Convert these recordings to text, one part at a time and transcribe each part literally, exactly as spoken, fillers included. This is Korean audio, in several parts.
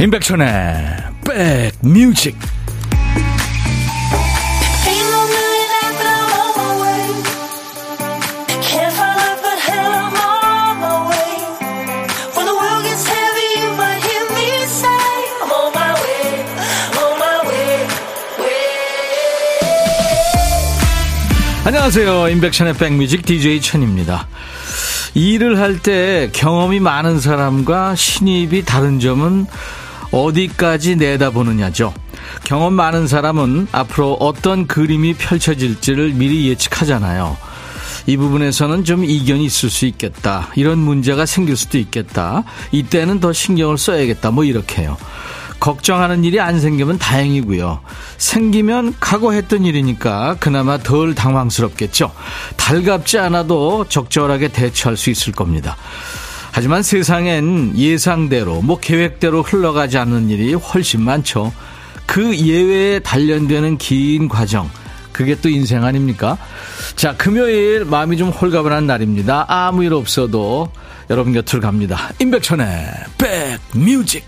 임백천의 백뮤직. 안녕하세요. 임백천의 백뮤직 디제이 천입니다. 일을 할 때 경험이 많은 사람과 신입이 다른 점은 어디까지 내다보느냐죠. 경험 많은 사람은 앞으로 어떤 그림이 펼쳐질지를 미리 예측하잖아요. 이 부분에서는 좀 이견이 있을 수 있겠다, 이런 문제가 생길 수도 있겠다, 이때는 더 신경을 써야겠다, 뭐 이렇게요. 걱정하는 일이 안 생기면 다행이고요. 생기면 각오했던 일이니까 그나마 덜 당황스럽겠죠. 달갑지 않아도 적절하게 대처할 수 있을 겁니다. 하지만 세상엔 예상대로, 뭐 계획대로 흘러가지 않는 일이 훨씬 많죠. 그 예외에 단련되는 긴 과정, 그게 또 인생 아닙니까? 자, 금요일 마음이 좀 홀가분한 날입니다. 아무 일 없어도 여러분 곁으로 갑니다. 임백천의 백뮤직.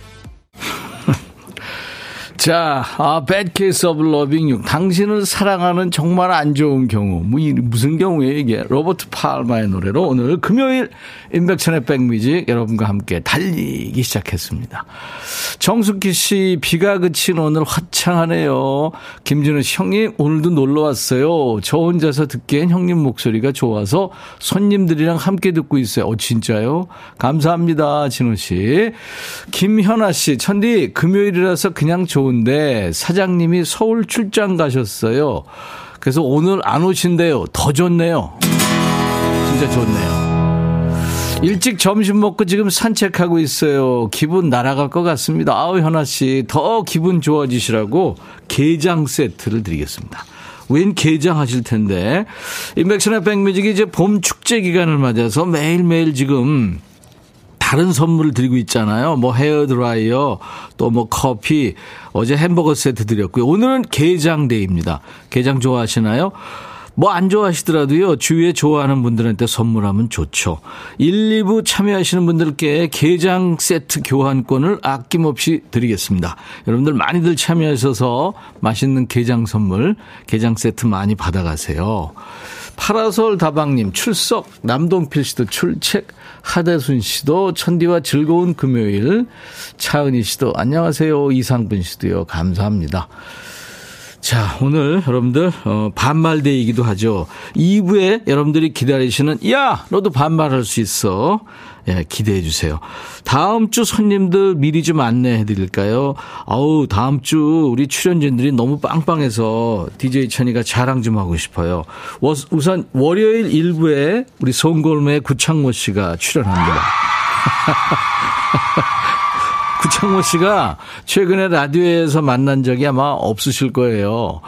자, 아, Bad Case of Loving You. 당신을 사랑하는 정말 안 좋은 경우. 뭐, 무슨 경우예요, 이게? 로버트 팔마의 노래로 오늘 금요일 임백천의 백뮤직 여러분과 함께 달리기 시작했습니다. 정숙기 씨, 비가 그친 오늘 화창하네요. 김진우 씨, 형님, 오늘도 놀러 왔어요. 저 혼자서 듣기엔 형님 목소리가 좋아서 손님들이랑 함께 듣고 있어요. 어, 진짜요? 감사합니다, 진우 씨. 김현아 씨, 천디, 금요일이라서 그냥 좋은 근데 사장님이 서울 출장 가셨어요. 그래서 오늘 안 오신대요. 더 좋네요. 진짜 좋네요. 일찍 점심 먹고 지금 산책하고 있어요. 기분 날아갈 것 같습니다. 아우, 현아 씨, 더 기분 좋아지시라고 게장 세트를 드리겠습니다. 웬 게장 하실 텐데. 인백션의 백뮤직이 이제 봄 축제 기간을 맞아서 매일매일 지금 다른 선물을 드리고 있잖아요. 뭐 헤어드라이어, 또 뭐 커피, 어제 햄버거 세트 드렸고요. 오늘은 게장데이입니다. 게장 좋아하시나요? 뭐 안 좋아하시더라도요, 주위에 좋아하는 분들한테 선물하면 좋죠. 일, 이 부 참여하시는 분들께 게장 세트 교환권을 아낌없이 드리겠습니다. 여러분들 많이들 참여하셔서 맛있는 게장 선물, 게장 세트 많이 받아가세요. 파라솔 다방님, 출석, 남동필 씨도 출첵, 하대순 씨도 천디와 즐거운 금요일, 차은희 씨도 안녕하세요, 이상분 씨도요, 감사합니다. 자, 오늘 여러분들 어, 반말데이이기도 하죠. 이 부에 여러분들이 기다리시는, 야, 너도 반말할 수 있어, 예, 기대해 주세요. 다음 주 손님들 미리 좀 안내해 드릴까요? 아우, 다음 주 우리 출연진들이 너무 빵빵해서 디제이 천이가 자랑 좀 하고 싶어요. 우선 월요일 일 부에 우리 송골매 구창모 씨가 출연합니다. 구창모 씨가 최근에 라디오에서 만난 적이 아마 없으실 거예요.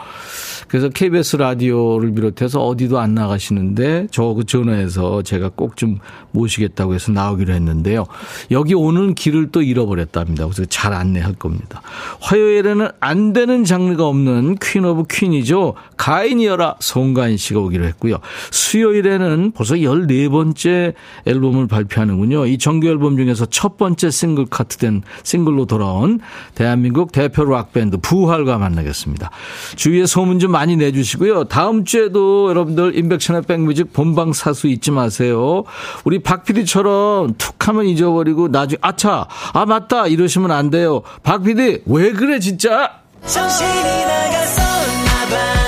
그래서 케이비에스 라디오를 비롯해서 어디도 안 나가시는데 저하고 전화해서 제가 꼭 좀 모시겠다고 해서 나오기로 했는데요. 여기 오는 길을 또 잃어버렸답니다. 그래서 잘 안내할 겁니다. 화요일에는 안 되는 장르가 없는 퀸 오브 퀸이죠. 가인이어라 송가인 씨가 오기로 했고요. 수요일에는 벌써 열네 번째 앨범을 발표하는군요. 이 정규 앨범 중에서 첫 번째 싱글 카트된 싱글로 돌아온 대한민국 대표 락밴드 부활과 만나겠습니다. 주위에 소문 좀 많이 내주시고요. 다음 주에도 여러분들 임백천의 백뮤직 본방사수 잊지 마세요. 우리 박피디처럼 툭 하면 잊어버리고 나중에 아차, 아 맞다 이러시면 안 돼요. 박피디 왜 그래 진짜. 정신이 나갔었나 봐.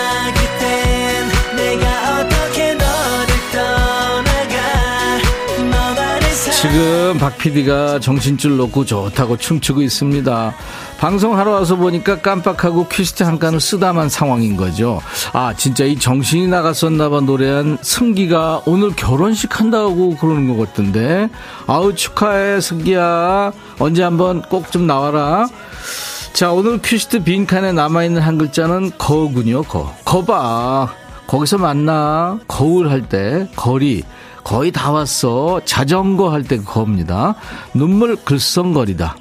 지금 박 피디가 정신줄 놓고 좋다고 춤추고 있습니다. 방송하러 와서 보니까 깜빡하고 퀴스트 한 칸을 쓰다만 상황인 거죠. 아, 진짜 이 정신이 나갔었나 봐 노래한 승기가 오늘 결혼식 한다고 그러는 것 같던데. 아우, 축하해 승기야. 언제 한번 꼭 좀 나와라. 자, 오늘 퀴스트 빈칸에 남아있는 한 글자는 거군요. 거. 거봐. 거기서 만나. 거울 할 때 거리. 거의 다 왔어. 자전거 할 때 겁니다. 눈물 글썽거리다.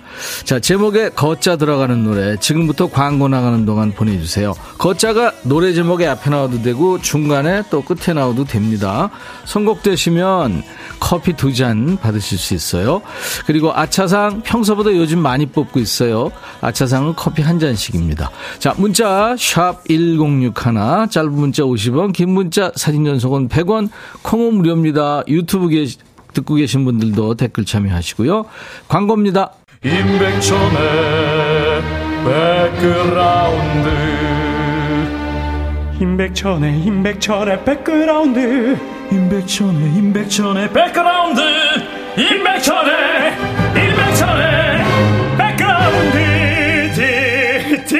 자, 제목에 거자 들어가는 노래 지금부터 광고 나가는 동안 보내주세요. 거자가 노래 제목에 앞에 나와도 되고 중간에 또 끝에 나와도 됩니다. 선곡되시면 커피 두 잔 받으실 수 있어요. 그리고 아차상 평소보다 요즘 많이 뽑고 있어요. 아차상은 커피 한 잔씩입니다. 자, 문자 샵 일공육일, 짧은 문자 오십 원, 긴 문자 사진 전송은 백 원, 콩은 무료입니다. 유튜브 게시, 듣고 계신 분들도 댓글 참여하시고요. 광고입니다. 임백천의 백그라운드, 임백천의 임백천의 백그라운드, 임백천의 임백천의 백그라운드, 임백천의 임백천의 백그라운드, 디디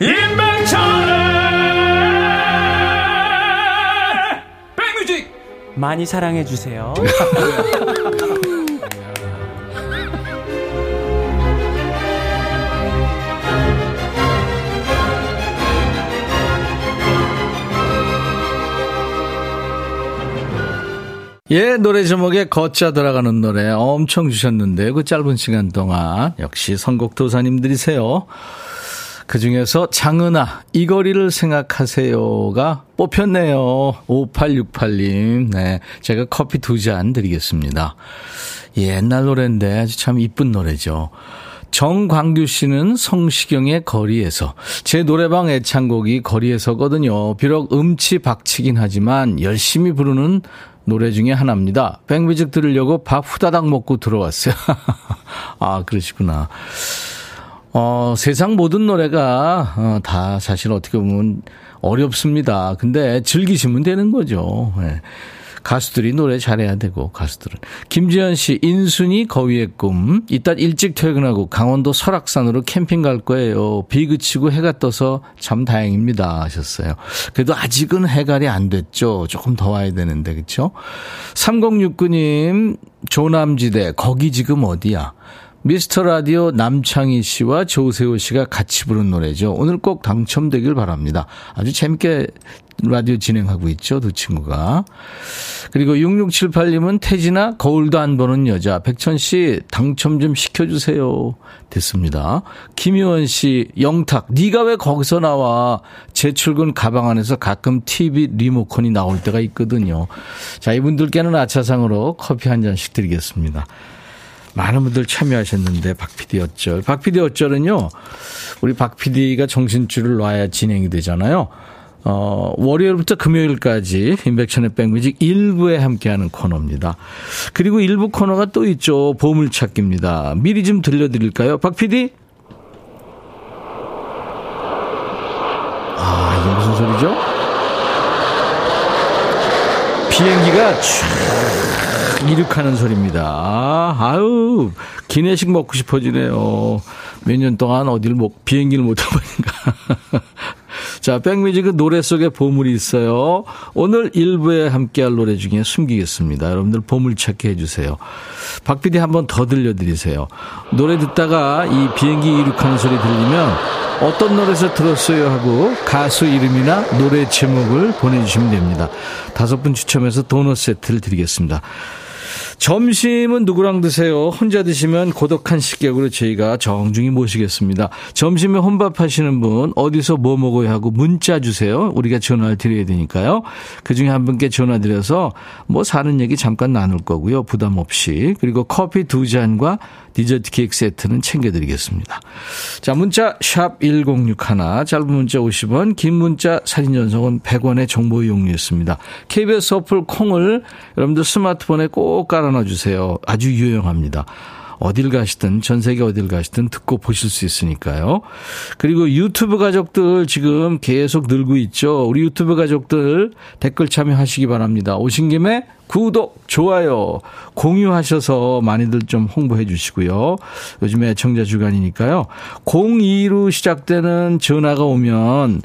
임백천의 백뮤직 많이 사랑해 주세요. 예, 노래 제목에 거자 들어가는 노래 엄청 주셨는데 그 짧은 시간 동안 역시 선곡 도사님들이세요. 그중에서 장은아 이 거리를 생각하세요가 뽑혔네요. 오팔육팔 님. 네, 제가 커피 두 잔 드리겠습니다. 옛날 노래인데 아주 참 이쁜 노래죠. 정광규 씨는 성시경의 거리에서. 제 노래방 애창곡이 거리에서거든요. 비록 음치 박치긴 하지만 열심히 부르는 노래 중에 하나입니다. 백뮤직 들으려고 밥 후다닥 먹고 들어왔어요. 아, 그러시구나. 어, 세상 모든 노래가 어, 다 사실 어떻게 보면 어렵습니다. 근데 즐기시면 되는 거죠. 네. 가수들이 노래 잘해야 되고 가수들은. 김지현 씨, 인순이 거위의 꿈. 이따 일찍 퇴근하고 강원도 설악산으로 캠핑 갈 거예요. 비 그치고 해가 떠서 참 다행입니다 하셨어요. 그래도 아직은 해갈이 안 됐죠. 조금 더 와야 되는데 그렇죠? 삼공육구 님, 조남지대 거기 지금 어디야. 미스터라디오 남창희 씨와 조세호 씨가 같이 부른 노래죠. 오늘 꼭 당첨되길 바랍니다. 아주 재밌게 라디오 진행하고 있죠, 두 친구가. 그리고 육육칠팔 님은 태진아 거울도 안 보는 여자. 백천 씨 당첨 좀 시켜주세요. 됐습니다. 김효원 씨, 영탁 네가 왜 거기서 나와. 재출근 가방 안에서 가끔 티비 리모컨이 나올 때가 있거든요. 자, 이분들께는 아차상으로 커피 한 잔씩 드리겠습니다. 많은 분들 참여하셨는데 박피디 어쩔. 박피디 어쩔은요, 우리 박피디가 정신줄을 놔야 진행이 되잖아요. 어, 월요일부터 금요일까지 임백천의 백뮤직 일 부에 함께하는 코너입니다. 그리고 일 부 코너가 또 있죠. 보물찾기입니다. 미리 좀 들려드릴까요, 박피디? 아, 이게 무슨 소리죠? 비행기가 촤 이륙하는 소리입니다. 아유, 기내식 먹고 싶어지네요. 몇 년 동안 어딜 못, 비행기를 못 타보니까. 자, 백뮤직은 노래 속에 보물이 있어요. 오늘 일 부에 함께할 노래 중에 숨기겠습니다. 여러분들 보물찾기 해주세요. 박피디 한 번 더 들려드리세요. 노래 듣다가 이 비행기 이륙하는 소리 들리면 어떤 노래에서 들었어요 하고 가수 이름이나 노래 제목을 보내주시면 됩니다. 다섯 분 추첨해서 도넛 세트를 드리겠습니다. 점심은 누구랑 드세요? 혼자 드시면 고독한 식객으로 저희가 정중히 모시겠습니다. 점심에 혼밥하시는 분 어디서 뭐 먹어야 하고 문자 주세요. 우리가 전화를 드려야 되니까요. 그중에 한 분께 전화 드려서 뭐 사는 얘기 잠깐 나눌 거고요. 부담 없이. 그리고 커피 두 잔과 디저트 케이크 세트는 챙겨드리겠습니다. 자, 문자 샵 일공육일, 짧은 문자 오십 원, 긴 문자 사진 전송은 백 원의 정보 이용료 있습니다. 케이비에스 어플 콩을 여러분들 스마트폰에 꼭 깔아 주세요. 아주 유용합니다. 어딜 가시든, 전 세계 어딜 가시든 듣고 보실 수 있으니까요. 그리고 유튜브 가족들 지금 계속 늘고 있죠. 우리 유튜브 가족들 댓글 참여하시기 바랍니다. 오신 김에 구독, 좋아요, 공유하셔서 많이들 좀 홍보해 주시고요. 요즘에 청자 주간이니까요. 공이로 시작되는 전화가 오면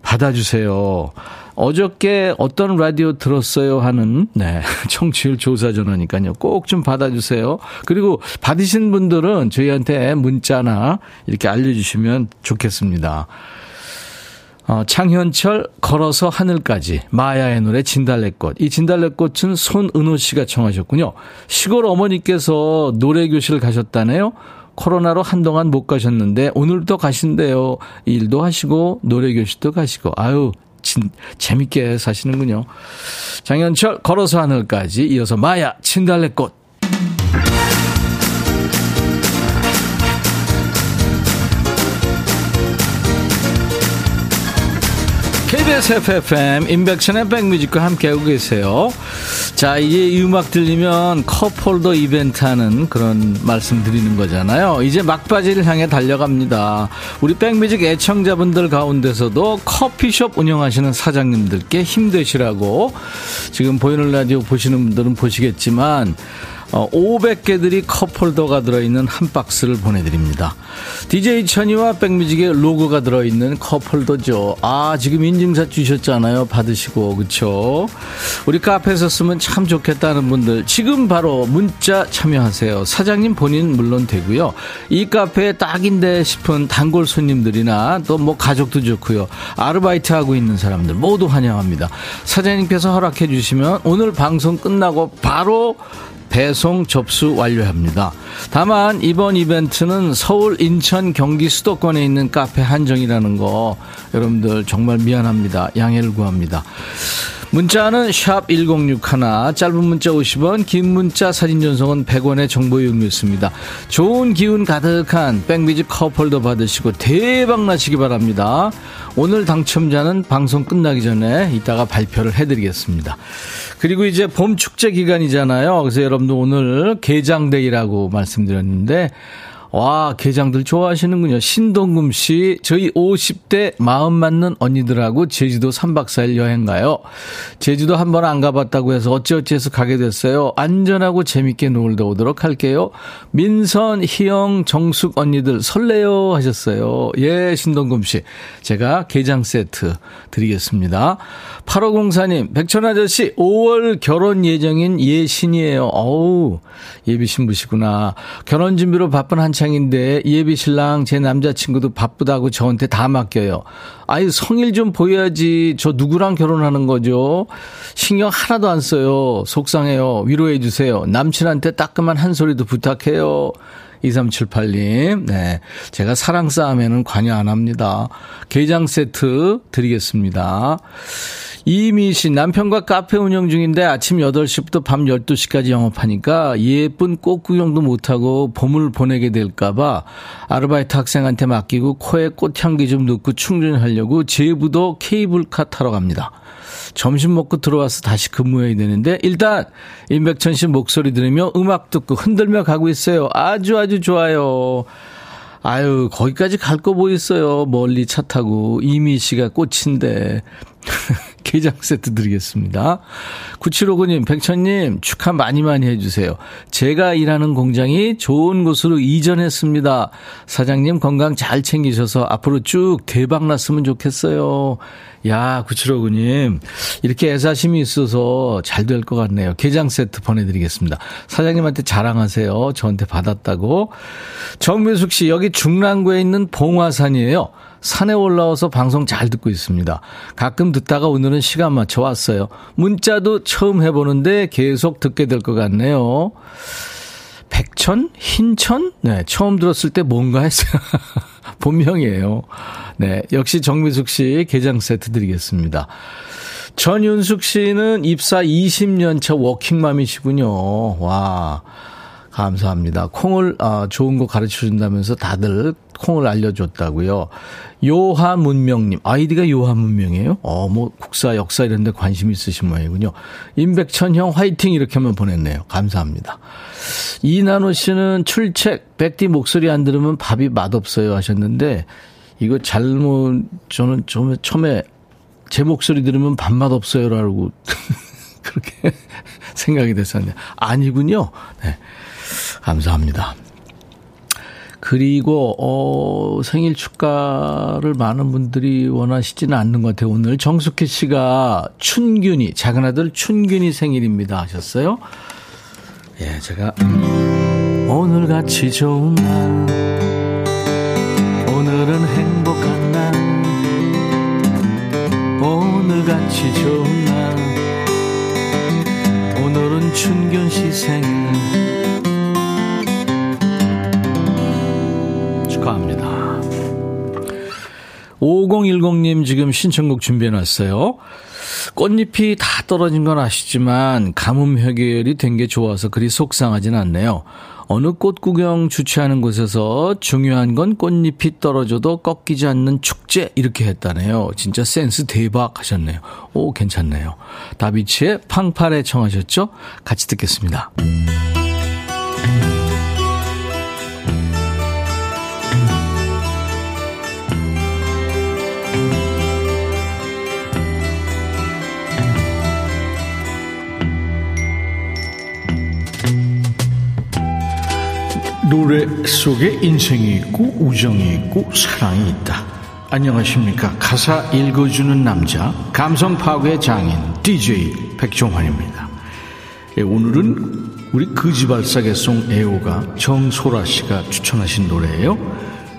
받아주세요. 어저께 어떤 라디오 들었어요 하는, 네, 청취율 조사 전화니까요. 꼭 좀 받아주세요. 그리고 받으신 분들은 저희한테 문자나 이렇게 알려주시면 좋겠습니다. 어, 창현철 걸어서 하늘까지, 마야의 노래 진달래꽃. 이 진달래꽃은 손은호 씨가 청하셨군요. 시골 어머니께서 노래교실 가셨다네요. 코로나로 한동안 못 가셨는데 오늘부터 가신대요. 일도 하시고 노래교실도 가시고. 아유, 진, 재밌게 사시는군요. 장현철 걸어서 하늘까지, 이어서 마야 진달래꽃. 케이비에스 에프에프엠 임백천의 백뮤직과 함께하고 계세요. 자, 이제 이 음악 들리면 컵홀더 이벤트 하는 그런 말씀 드리는 거잖아요. 이제 막바지를 향해 달려갑니다. 우리 백뮤직 애청자분들 가운데서도 커피숍 운영하시는 사장님들께 힘드시라고, 지금 보이는 라디오 보시는 분들은 보시겠지만 오백 개들이 컵홀더가 들어있는 한 박스를 보내드립니다. 디제이 천이와 백뮤직의 로고가 들어있는 컵홀더죠. 아, 지금 인증샷 주셨잖아요. 받으시고, 그렇죠? 우리 카페에서 쓰면 참 좋겠다는 분들 지금 바로 문자 참여하세요. 사장님 본인 물론 되고요. 이 카페에 딱인데 싶은 단골 손님들이나 또 뭐 가족도 좋고요. 아르바이트하고 있는 사람들 모두 환영합니다. 사장님께서 허락해 주시면 오늘 방송 끝나고 바로 배송 접수 완료합니다. 다만 이번 이벤트는 서울, 인천, 경기 수도권에 있는 카페 한정이라는 거 여러분들 정말 미안합니다. 양해를 구합니다. 문자는 샵 천육십일, 짧은 문자 오십 원, 긴 문자 사진 전송은 백 원의 정보 이용료 있습니다. 좋은 기운 가득한 백뮤직 컵홀더 받으시고 대박나시기 바랍니다. 오늘 당첨자는 방송 끝나기 전에 이따가 발표를 해드리겠습니다. 그리고 이제 봄 축제 기간이잖아요. 그래서 여러분들 오늘 개장데이라고 말씀드렸는데, 와, 게장들 좋아하시는군요. 신동금 씨, 저희 오십 대 마음 맞는 언니들하고 제주도 삼 박 사 일 여행 가요. 제주도 한 번 안 가봤다고 해서 어찌어찌 해서 가게 됐어요. 안전하고 재밌게 놀다 오도록 할게요. 민선, 희영, 정숙 언니들 설레요 하셨어요. 예, 신동금 씨, 제가 게장 세트 드리겠습니다. 팔오공사, 백천 아저씨, 오월 결혼 예정인 예신이에요. 어우, 예비 신부시구나. 결혼 준비로 바쁜 한 인데 예비 신랑 제 남자친구도 바쁘다고 저한테 다 맡겨요. 아유, 성일 좀 보여야지. 저 누구랑 결혼하는 거죠? 신경 하나도 안 써요. 속상해요. 위로해 주세요. 남친한테 따끔한 한 소리도 부탁해요. 이삼칠팔, 네, 제가 사랑 싸움에는 관여 안 합니다. 게장 세트 드리겠습니다. 이미 씨, 남편과 카페 운영 중인데 아침 여덟 시부터 밤 열두 시까지 영업하니까 예쁜 꽃 구경도 못하고 봄을 보내게 될까봐 아르바이트 학생한테 맡기고 코에 꽃향기 좀 넣고 충전하려고 제부도 케이블카 타러 갑니다. 점심 먹고 들어와서 다시 근무해야 되는데 일단 임백천 씨 목소리 들으며 음악 듣고 흔들며 가고 있어요. 아주 아주 좋아요. 아유, 거기까지 갈 거 보였어요. 멀리 차 타고. 이미 씨가 꽃인데. 게장 세트 드리겠습니다. 구칠오구, 백천님 축하 많이 많이 해주세요. 제가 일하는 공장이 좋은 곳으로 이전했습니다. 사장님 건강 잘 챙기셔서 앞으로 쭉 대박 났으면 좋겠어요. 야, 구칠오구, 이렇게 애사심이 있어서 잘 될 것 같네요. 게장 세트 보내드리겠습니다. 사장님한테 자랑하세요. 저한테 받았다고. 정민숙 씨, 여기 중랑구에 있는 봉화산이에요. 산에 올라와서 방송 잘 듣고 있습니다. 가끔 듣다가 오늘은 시간 맞춰 왔어요. 문자도 처음 해보는데 계속 듣게 될 것 같네요. 백천? 흰천? 네, 처음 들었을 때 뭔가 했어요. 본명이에요. 네, 역시 정미숙 씨 게장 세트 드리겠습니다. 전윤숙 씨는 입사 이십 년 차 워킹맘이시군요. 와, 감사합니다. 콩을 아, 좋은 거 가르쳐준다면서 다들 콩을 알려줬다고요. 요하문명님, 아이디가 요하문명이에요? 어, 뭐 국사, 역사 이런 데 관심 있으신 모양이군요. 임백천 형 화이팅 이렇게만 보냈네요. 감사합니다. 이나노 씨는 출첵, 백디 목소리 안 들으면 밥이 맛없어요 하셨는데, 이거 잘못, 저는 좀 처음에 제 목소리 들으면 밥맛 없어요라고 그렇게 생각이 됐었는데 아니군요. 네, 감사합니다. 그리고 어, 생일 축가를 많은 분들이 원하시지는 않는 것 같아요. 오늘 정숙희 씨가 춘균이, 작은 아들 춘균이 생일입니다 하셨어요. 예, 제가 오늘같이 좋은 날, 오늘은 행복한 날, 오늘같이 좋은 날, 오늘은 춘균씨 생일 축하합니다. 오공일공 님 지금 신청곡 준비해놨어요. 꽃잎이 다 떨어진 건 아시지만 가뭄 해결이 된 게 좋아서 그리 속상하진 않네요. 어느 꽃 구경 주최하는 곳에서 중요한 건 꽃잎이 떨어져도 꺾이지 않는 축제 이렇게 했다네요. 진짜 센스 대박 하셨네요. 오, 괜찮네요. 다비치의 팡파레 청하셨죠? 같이 듣겠습니다. 노래 속에 인생이 있고 우정이 있고 사랑이 있다. 안녕하십니까. 가사 읽어주는 남자, 감성 파괴 장인 디제이 백종환입니다. 예, 오늘은 우리 그지발사계송 애호가 정소라씨가 추천하신 노래예요.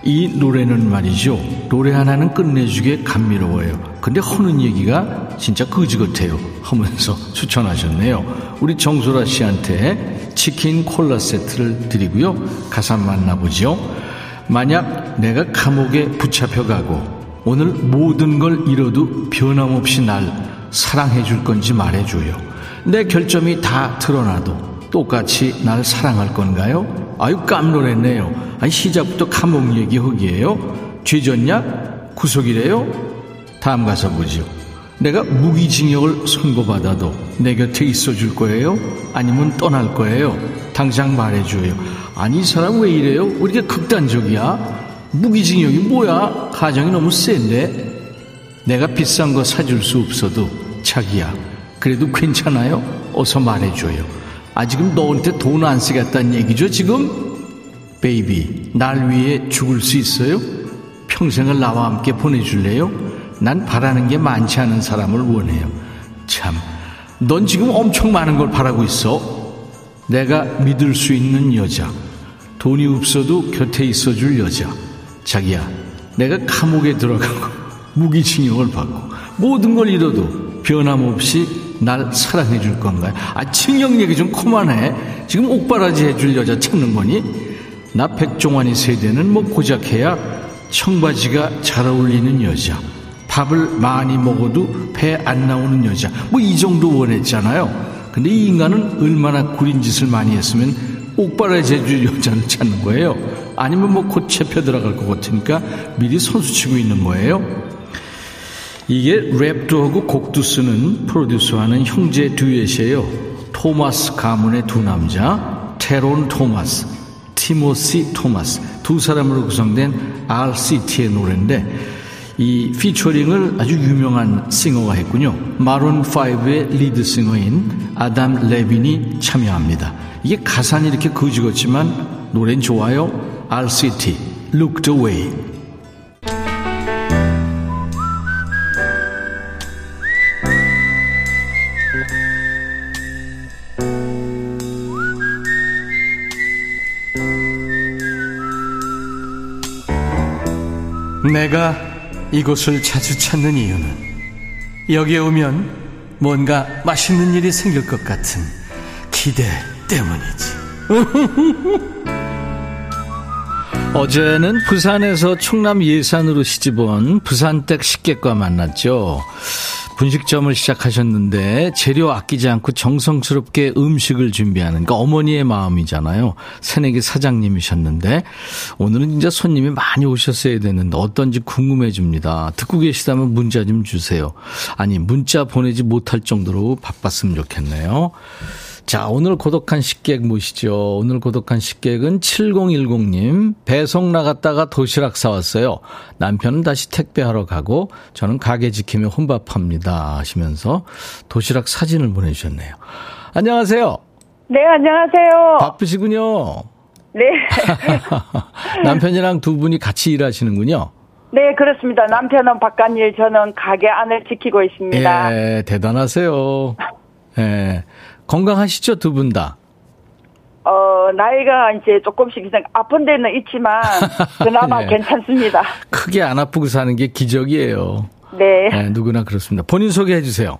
이 노래는 말이죠, 노래 하나는 끝내주게 감미로워요. 근데 허는 얘기가 진짜 그지 같아요 하면서 추천하셨네요. 우리 정소라씨한테 치킨 콜라 세트를 드리고요. 가사 만나보죠. 만약 내가 감옥에 붙잡혀가고 오늘 모든 걸 잃어도 변함없이 날 사랑해줄 건지 말해줘요. 내 결점이 다 드러나도 똑같이 날 사랑할 건가요? 아유, 깜놀했네요. 아니, 시작부터 감옥 얘기 허기예요. 죄졌냐? 구속이래요? 다음 가사 보죠. 내가 무기징역을 선고받아도 내 곁에 있어줄 거예요? 아니면 떠날 거예요? 당장 말해줘요. 아니, 이 사람 왜 이래요? 왜 이렇게 극단적이야? 무기징역이 뭐야? 가정이 너무 센데? 내가 비싼 거 사줄 수 없어도 자기야, 그래도 괜찮아요? 어서 말해줘요. 아, 지금 너한테 돈 안 쓰겠다는 얘기죠 지금? 베이비, 날 위해 죽을 수 있어요? 평생을 나와 함께 보내줄래요? 난 바라는 게 많지 않은 사람을 원해요. 참, 넌 지금 엄청 많은 걸 바라고 있어. 내가 믿을 수 있는 여자, 돈이 없어도 곁에 있어줄 여자. 자기야, 내가 감옥에 들어가고 무기징역을 받고 모든 걸 잃어도 변함없이 날 사랑해 줄 건가요? 아, 징역 얘기 좀 그만해. 지금 옥바라지 해줄 여자 찾는 거니? 나 백종환이 세대는 뭐 고작 해야 청바지가 잘 어울리는 여자, 밥을 많이 먹어도 배 안 나오는 여자, 뭐 이 정도 원했잖아요. 근데 이 인간은 얼마나 구린 짓을 많이 했으면 옥바라지해줄 여자를 찾는 거예요? 아니면 뭐 곧 채펴 들어갈 것 같으니까 미리 선수치고 있는 거예요? 이게 랩도 하고 곡도 쓰는 프로듀서하는 형제 듀엣이에요. 토마스 가문의 두 남자, 테론 토마스, 티모시 토마스, 두 사람으로 구성된 알 씨티의 노래인데, 이 피처링을 아주 유명한 싱어가 했군요. 마룬 파이브의 리드 싱어인 아담 레빈이 참여합니다. 이게 가사는 이렇게 거지같지만 노래는 좋아요. 알 씨티, Looked Away. 내가 이곳을 자주 찾는 이유는 여기에 오면 뭔가 맛있는 일이 생길 것 같은 기대 때문이지. 어제는 부산에서 충남 예산으로 시집온 부산댁 식객과 만났죠. 분식점을 시작하셨는데 재료 아끼지 않고 정성스럽게 음식을 준비하는, 그러니까 어머니의 마음이잖아요. 새내기 사장님이셨는데 오늘은 진짜 손님이 많이 오셨어야 되는데 어떤지 궁금해집니다. 듣고 계시다면 문자 좀 주세요. 아니, 문자 보내지 못할 정도로 바빴으면 좋겠네요. 자, 오늘 고독한 식객 모시죠. 오늘 고독한 식객은 칠공일공 님. 배송 나갔다가 도시락 사왔어요. 남편은 다시 택배하러 가고 저는 가게 지키며 혼밥합니다 하시면서 도시락 사진을 보내주셨네요. 안녕하세요. 네, 안녕하세요. 바쁘시군요. 네. 남편이랑 두 분이 같이 일하시는군요. 네, 그렇습니다. 남편은 바깥일, 저는 가게 안을 지키고 있습니다. 예, 대단하세요. 예. 건강하시죠, 두 분 다? 어, 나이가 이제 조금씩 아픈 데는 있지만 그나마 네, 괜찮습니다. 크게 안 아프고 사는 게 기적이에요. 네. 네, 누구나 그렇습니다. 본인 소개해 주세요.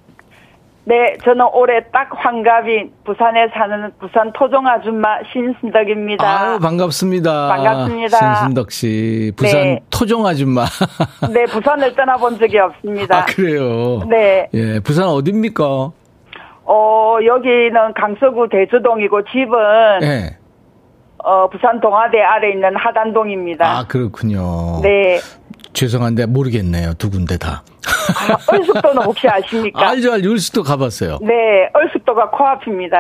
네, 저는 올해 딱 환갑인 부산에 사는 부산 토종 아줌마 신순덕입니다. 아유, 반갑습니다. 반갑습니다. 신순덕 씨, 부산 네. 토종 아줌마. 네, 부산을 떠나본 적이 없습니다. 아, 그래요? 네. 예, 부산 어디입니까? 어, 여기는 강서구 대주동이고 집은 네. 어, 부산 동아대 아래 있는 하단동입니다. 아, 그렇군요. 네. 죄송한데 모르겠네요. 두 군데 다. 아, 얼숙도는 혹시 아십니까? 알죠, 알죠. 을숙도 가봤어요. 네, 얼숙도가 코앞입니다.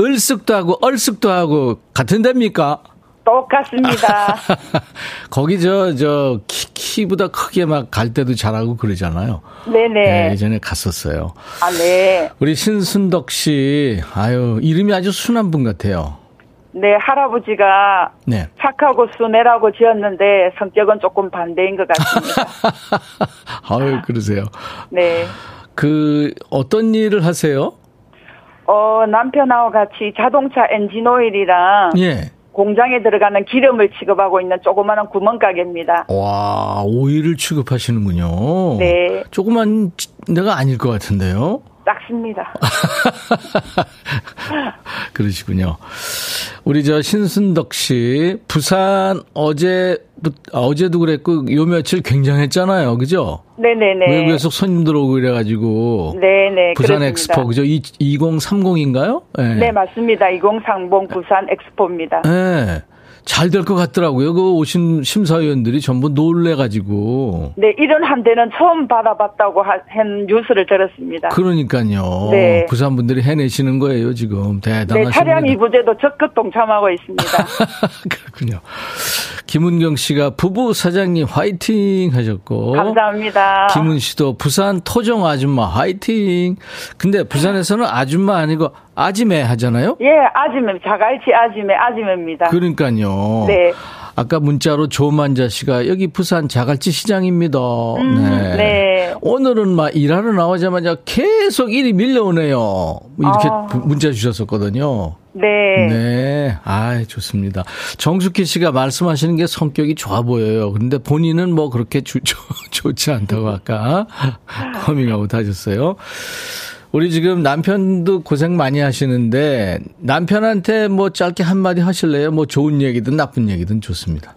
을숙도하고 얼숙도하고 같은 데입니까? 똑같습니다. 거기 저, 저, 키, 키보다 크게 막 갈 때도 잘하고 그러잖아요. 네네. 네, 예전에 갔었어요. 아, 네. 우리 신순덕 씨, 아유, 이름이 아주 순한 분 같아요. 네, 할아버지가 네. 착하고 순애라고 지었는데 성격은 조금 반대인 것 같습니다. 아유, 그러세요. 네. 그, 어떤 일을 하세요? 어, 남편하고 같이 자동차 엔진 오일이랑. 예. 공장에 들어가는 기름을 취급하고 있는 조그마한 구멍가게입니다. 와, 오일을 취급하시는군요. 네. 조그만 데가 아닐 것 같은데요. 작습니다. 그러시군요. 우리 저 신순덕 씨, 부산 어제, 어제도 그랬고 요 며칠 굉장했잖아요. 그죠? 네네네. 외국에서 손님들 오고 이래가지고. 네네. 부산 그렇습니다. 엑스포, 그죠? 이, 이천삼십인가요? 네. 네, 맞습니다. 이천삼십 부산 엑스포입니다. 네. 잘 될 것 같더라고요. 그 오신 심사위원들이 전부 놀래가지고. 네, 이런 한 대는 처음 받아봤다고 한 뉴스를 들었습니다. 그러니까요. 네. 부산 분들이 해내시는 거예요, 지금. 대단하십니다. 네, 차량 이부제도 적극 동참하고 있습니다. 그렇군요. 김은경 씨가 부부 사장님 화이팅 하셨고. 감사합니다. 김은 씨도 부산 토종 아줌마 화이팅. 근데 부산에서는 아줌마 아니고 아지매 하잖아요? 예, 아지매. 자갈치 아지매, 아지매입니다. 그러니까요. 네. 아까 문자로 조만자 씨가 여기 부산 자갈치 시장입니다. 음, 네. 네. 오늘은 막 일하러 나오자마자 계속 일이 밀려오네요. 이렇게 아. 문자 주셨었거든요. 네. 네. 아, 좋습니다. 정숙희 씨가 말씀하시는 게 성격이 좋아 보여요. 그런데 본인은 뭐 그렇게 주, 조, 좋지 않다고 아까 커밍아웃 하셨어요. 우리 지금 남편도 고생 많이 하시는데 남편한테 뭐 짧게 한마디 하실래요? 뭐 좋은 얘기든 나쁜 얘기든 좋습니다.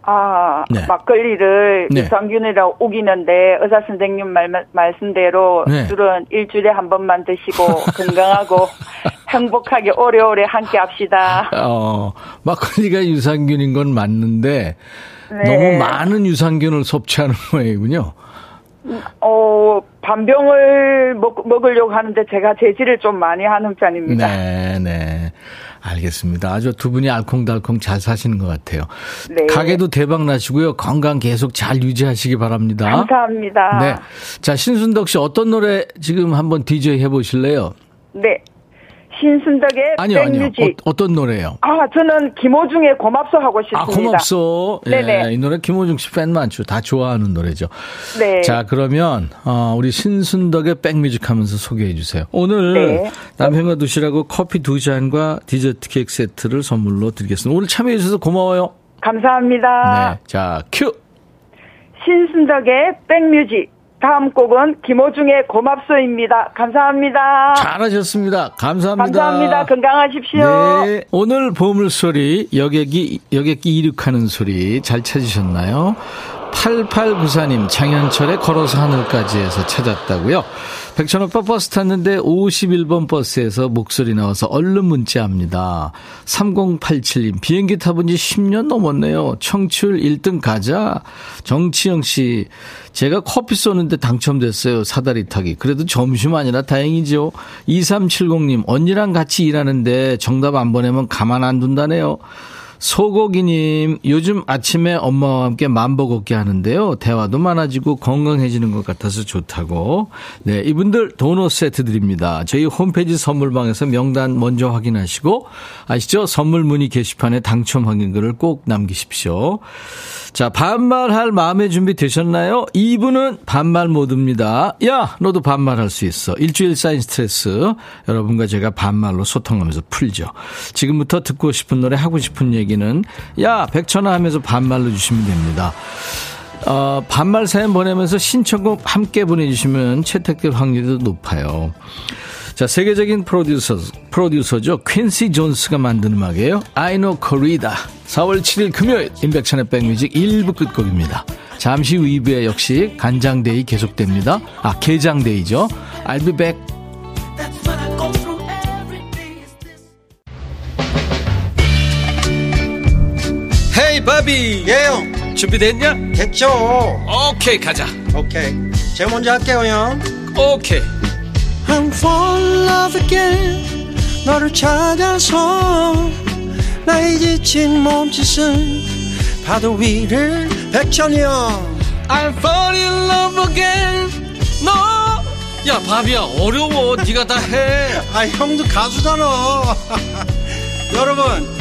아, 네. 막걸리를 네. 유산균이라고 우기는데 의사 선생님 말, 말씀대로 네. 술은 일주일에 한 번만 드시고 건강하고 행복하게 오래오래 함께 합시다. 어, 막걸리가 유산균인 건 맞는데 네. 너무 많은 유산균을 섭취하는 모양이군요. 어, 반병을 먹, 먹으려고 하는데 제가 제지를 좀 많이 하는 편입니다. 네, 네. 알겠습니다. 아주 두 분이 알콩달콩 잘 사시는 것 같아요. 네. 가게도 대박 나시고요. 건강 계속 잘 유지하시기 바랍니다. 감사합니다. 네. 자, 신순덕 씨 어떤 노래 지금 한번 디제이 해보실래요? 네. 신순덕의 아니요, 백뮤직. 아니요. 어, 어떤 노래예요? 아, 저는 김호중의 고맙소 하고 싶습니다. 아, 고맙소. 네네. 예, 이 노래 김호중 씨 팬 많죠. 다 좋아하는 노래죠. 네. 자, 그러면 어, 우리 신순덕의 백뮤직 하면서 소개해 주세요. 오늘 네. 남편과 두시라고 커피 두 잔과 디저트 케이크 세트를 선물로 드리겠습니다. 오늘 참여해 주셔서 고마워요. 감사합니다. 네. 자, 큐. 신순덕의 백뮤직. 다음 곡은 김호중의 고맙소입니다. 감사합니다. 잘하셨습니다. 감사합니다. 감사합니다. 건강하십시오. 네. 오늘 보물소리 여객이, 여객이 이륙하는 소리 잘 찾으셨나요? 팔팔구사님 장현철의 걸어서 하늘까지에서 찾았다고요. 백천오빠 버스 탔는데 오십일 번 버스에서 목소리 나와서 얼른 문자합니다. 삼공팔칠님 비행기 타본 지 십 년 넘었네요. 청취율 일 등 가자. 정치영씨 제가 커피 쏘는데 당첨됐어요. 사다리 타기. 그래도 점심 아니라 다행이죠. 이삼칠공님 언니랑 같이 일하는데 정답 안 보내면 가만 안 둔다네요. 소고기님, 요즘 아침에 엄마와 함께 만보 걷기 하는데요. 대화도 많아지고 건강해지는 것 같아서 좋다고. 네, 이분들 도넛 세트 드립니다. 저희 홈페이지 선물방에서 명단 먼저 확인하시고, 아시죠? 선물 문의 게시판에 당첨 확인글을 꼭 남기십시오. 자, 반말할 마음의 준비 되셨나요? 이분은 반말 모드입니다. 야, 너도 반말할 수 있어. 일주일 쌓인 스트레스. 여러분과 제가 반말로 소통하면서 풀죠. 지금부터 듣고 싶은 노래, 하고 싶은 얘기, 는 야 백천아 하면서 반말로 주시면 됩니다. 어, 반말 사연 보내면서 신청곡 함께 보내주시면 채택될 확률도 높아요. 자, 세계적인 프로듀서, 프로듀서죠. 퀸시 존스가 만든 음악이에요. I know Korea. 사월 칠일 금요일 임백천의 백뮤직 일부 끝곡입니다. 잠시 후 이 부에 역시 간장데이 계속됩니다. 아, 게장데이죠. I'll be back. 헤이 바비. 예영. 준비됐냐? 됐죠. 오케이, 가자. 오케이. 제가 먼저 할게요, 형. 오케이. I'm falling in love again. 너를 찾아서 나의 지친 몸짓은 파도 위를 백천이 형. I'm falling in love again. 너. No. 야, 바비야, 어려워. 네가 다 해. 아, 형도 가수잖아. 여러분.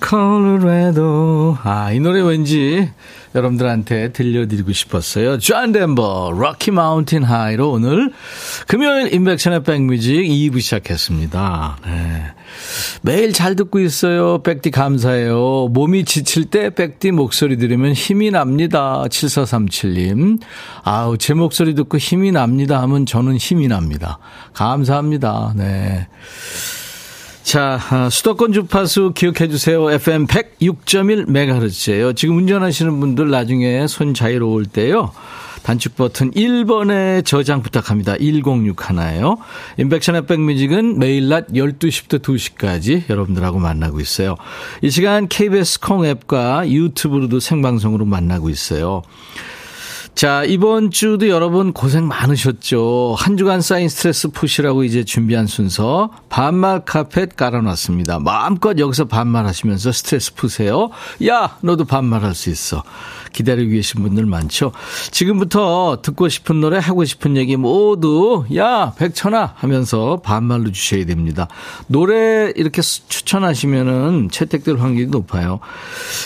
콜로라도. 아, 이 노래 왠지 여러분들한테 들려드리고 싶었어요. 존 덴버, Rocky Mountain High로 오늘 금요일 임백천의 백뮤직 이 부 시작했습니다. 네. 매일 잘 듣고 있어요. 백디 감사해요. 몸이 지칠 때 백디 목소리 들으면 힘이 납니다. 칠사삼칠님. 아우, 제 목소리 듣고 힘이 납니다 하면 저는 힘이 납니다. 감사합니다. 네. 자, 수도권 주파수 기억해 주세요. 에프엠 백육 점 일 메가헤르츠예요. 지금 운전하시는 분들 나중에 손 자유로울 때요. 단축 버튼 일 번에 저장 부탁합니다. 일공육일예요. 인백션의 백뮤직은 매일 낮 열두 시부터 두 시까지 여러분들하고 만나고 있어요. 이 시간 케이비에스 콩 앱과 유튜브로도 생방송으로 만나고 있어요. 자, 이번 주도 여러분 고생 많으셨죠. 한 주간 쌓인 스트레스 푸시라고 이제 준비한 순서 반말 카펫 깔아놨습니다. 마음껏 여기서 반말하시면서 스트레스 푸세요. 야, 너도 반말할 수 있어. 기다리고 계신 분들 많죠. 지금부터 듣고 싶은 노래, 하고 싶은 얘기 모두 야, 백천아 하면서 반말로 주셔야 됩니다. 노래 이렇게 추천하시면은 채택될 확률이 높아요.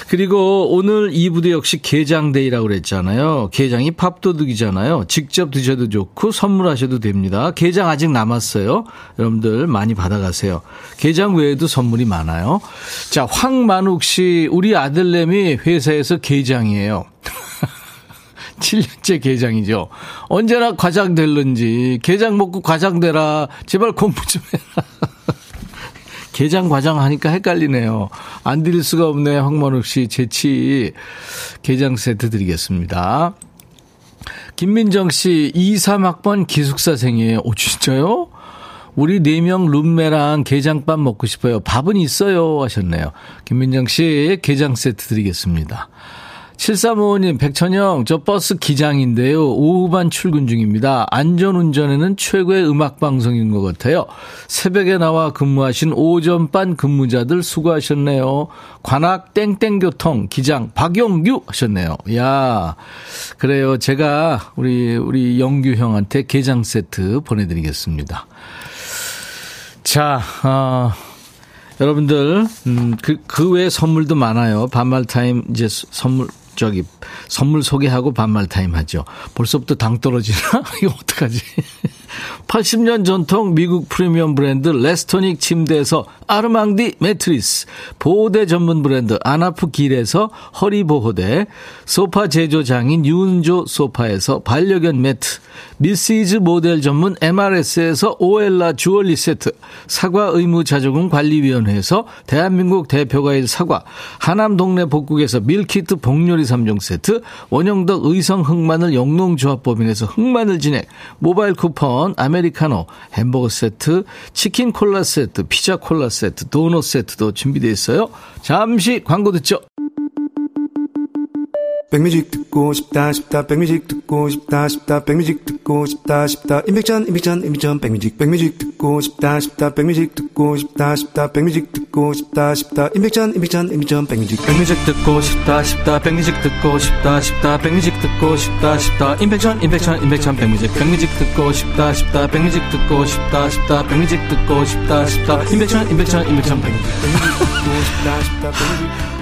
그리고 오늘 이 부도 역시 게장데이라고 그랬잖아요. 게장 이 팝도둑이잖아요. 직접 드셔도 좋고 선물하셔도 됩니다. 게장 아직 남았어요. 여러분들 많이 받아가세요. 게장 외에도 선물이 많아요. 자, 황만욱 씨, 우리 아들내미 회사에서 게장이에요. 칠 년째 게장이죠. 언제나 과장 될런지 게장 먹고 과장 되라. 제발 공부 좀 해라. 게장 과장 하니까 헷갈리네요. 안 드릴 수가 없네. 황만욱 씨, 재치 게장 세트 드리겠습니다. 김민정 씨, 이삼학번 기숙사생이에요. 오, 진짜요? 우리 네 명 룸메랑 게장밥 먹고 싶어요. 밥은 있어요 하셨네요. 김민정 씨, 게장 세트 드리겠습니다. 칠삼오오님, 백천영, 저 버스 기장인데요. 오후반 출근 중입니다. 안전운전에는 최고의 음악방송인 것 같아요. 새벽에 나와 근무하신 오전반 근무자들 수고하셨네요. 관악 땡땡교통 기장 박영규 하셨네요. 야, 그래요. 제가 우리, 우리 영규 형한테 게장 세트 보내드리겠습니다. 자, 어. 여러분들, 음, 그, 그 외에 선물도 많아요. 반말 타임, 이제 선물, 저기, 선물 소개하고 반말 타임 하죠. 벌써부터 당 떨어지나? 이거 어떡하지? 팔십 년 전통 미국 프리미엄 브랜드 레스토닉 침대에서 아르망디 매트리스, 보호대 전문 브랜드 안아프 길에서 허리 보호대, 소파 제조장인 유은조 소파에서 반려견 매트, 미시즈 모델 전문 엠알에스에서 오엘라 주얼리 세트, 사과 의무 자조금 관리위원회에서 대한민국 대표과일 사과, 하남 동네 복국에서 밀키트 복요리 삼 종 세트, 원영덕 의성 흑마늘 영농조합법인에서 흑마늘 진액, 모바일 쿠폰, 아메리카노, 햄버거 세트, 치킨 콜라 세트, 피자 콜라 세트, 도넛 세트도 준비되어 있어요. 잠시 광고 듣죠. 백뮤직 듣고 싶다 싶다 백뮤직 듣고 싶다 싶다 백뮤직 듣고 싶다 싶다 임백천 임백천 임백천 백뮤직 백뮤직 듣고 싶다 싶다 백뮤직 듣고 싶다 싶다 백뮤직 듣고 싶다 싶다 임백천 임백천 임백천 백뮤직 백뮤직 듣고 싶다 싶다 백뮤직 듣고 싶다 싶다 백뮤직 듣고 싶다 싶다 임백천 임백천 임백천 백뮤직 백뮤직 듣고 싶다 싶다 백뮤직 듣고 싶다 싶다 백뮤직 듣고 싶다 싶다 임백천 임백천 임백천 백뮤직 백뮤직 듣고 싶다 싶다 백뮤직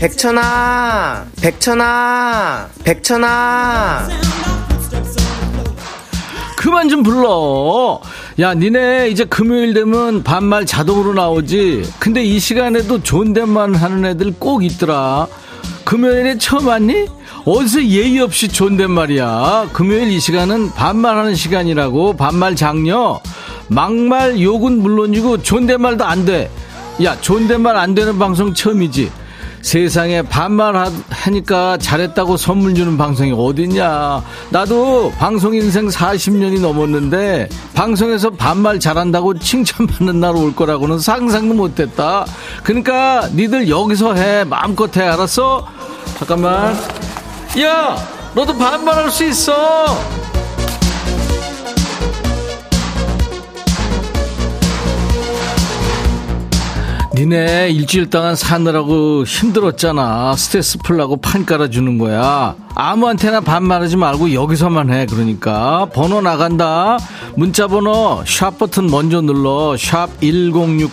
백천아, 백천아, 백천아. 그만 좀 불러. 야, 니네 이제 금요일 되면 반말 자동으로 나오지. 근데 이 시간에도 존댓말 하는 애들 꼭 있더라. 금요일에 처음 왔니? 어디서 예의 없이 존댓말이야. 금요일 이 시간은 반말하는 시간이라고. 반말 장려. 막말 욕은 물론이고 존댓말도 안 돼. 야, 존댓말 안 되는 방송 처음이지. 세상에 반말하니까 잘했다고 선물 주는 방송이 어딨냐. 나도 방송 인생 사십 년이 넘었는데 방송에서 반말 잘한다고 칭찬받는 날 올 거라고는 상상도 못했다. 그러니까 니들 여기서 해. 마음껏 해. 알았어? 잠깐만. 야, 너도 반말할 수 있어. 니네 일주일 동안 사느라고 힘들었잖아. 스트레스 풀라고 판 깔아주는 거야. 아무한테나 반말하지 말고 여기서만 해. 그러니까 번호 나간다. 문자 번호 샵 버튼 먼저 눌러. 샵 일공육일.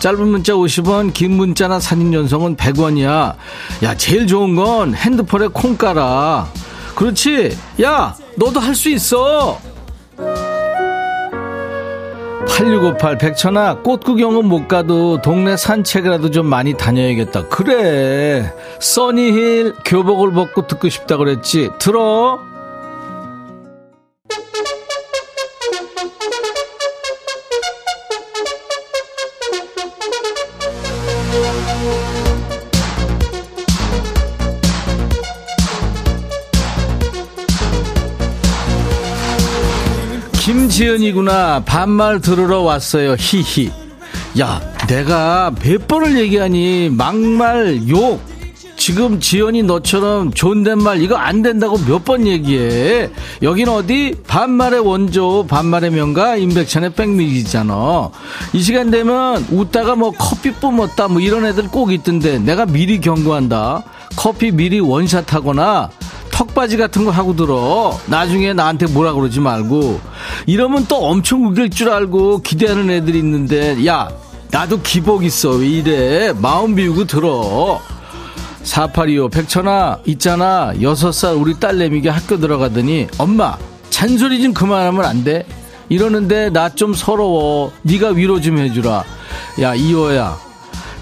짧은 문자 오십 원, 긴 문자나 사진 연속은 백 원이야 야, 제일 좋은 건 핸드폰에 콩 깔아. 그렇지. 야, 너도 할 수 있어. 팔육오팔. 백천아, 꽃구경은 못 가도 동네 산책이라도 좀 많이 다녀야겠다. 그래, 써니힐 교복을 벗고 듣고 싶다 그랬지. 들어. 지은이구나. 반말 들으러 왔어요. 히히. 야, 내가 몇 번을 얘기하니. 막말 욕. 지금 지은이 너처럼 존댓말 이거 안 된다고 몇 번 얘기해. 여긴 어디? 반말의 원조, 반말의 명가 임백천의 백미지잖아. 이 시간 되면 웃다가 뭐 커피 뿜었다 뭐 이런 애들 꼭 있던데 내가 미리 경고한다. 커피 미리 원샷하거나 턱받이 같은 거 하고 들어. 나중에 나한테 뭐라 그러지 말고. 이러면 또 엄청 웃길 줄 알고 기대하는 애들이 있는데, 야, 나도 기복 있어. 왜 이래. 마음 비우고 들어. 사팔이오. 백천아, 있잖아, 여섯 살 우리 딸내미가 학교 들어가더니 엄마 잔소리 좀 그만하면 안 돼? 이러는데 나 좀 서러워. 네가 위로 좀 해주라. 야, 이호야,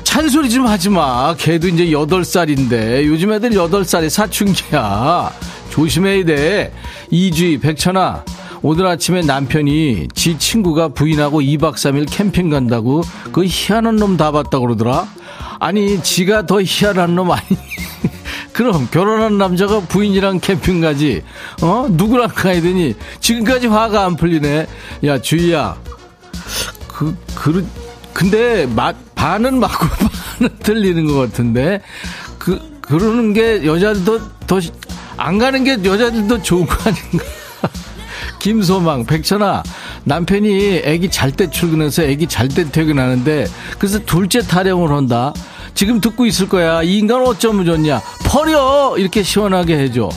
잔소리 좀 하지마. 걔도 이제 여덟 살인데 요즘 애들 여덟 살이 사춘기야. 조심해야 돼. 이주희. 백천아, 오늘 아침에 남편이 지 친구가 부인하고 이박 삼일 캠핑 간다고 그 희한한 놈 다 봤다고 그러더라. 아니, 지가 더 희한한 놈 아니. 그럼 결혼한 남자가 부인이랑 캠핑 가지. 어? 누구랑 가야 되니. 지금까지 화가 안 풀리네. 야, 주희야, 그, 그릇 근데 맛 반은 맞고 반은 틀리는 것 같은데. 그 그러는 게 여자들도 더 안 가는 게 여자들도 좋은 거 아닌가. 김소망. 백천아, 남편이 애기 잘 때 출근해서 애기 잘 때 퇴근하는데 그래서 둘째 타령을 한다. 지금 듣고 있을 거야. 이 인간 어쩌면 좋냐. 버려. 이렇게 시원하게 해줘.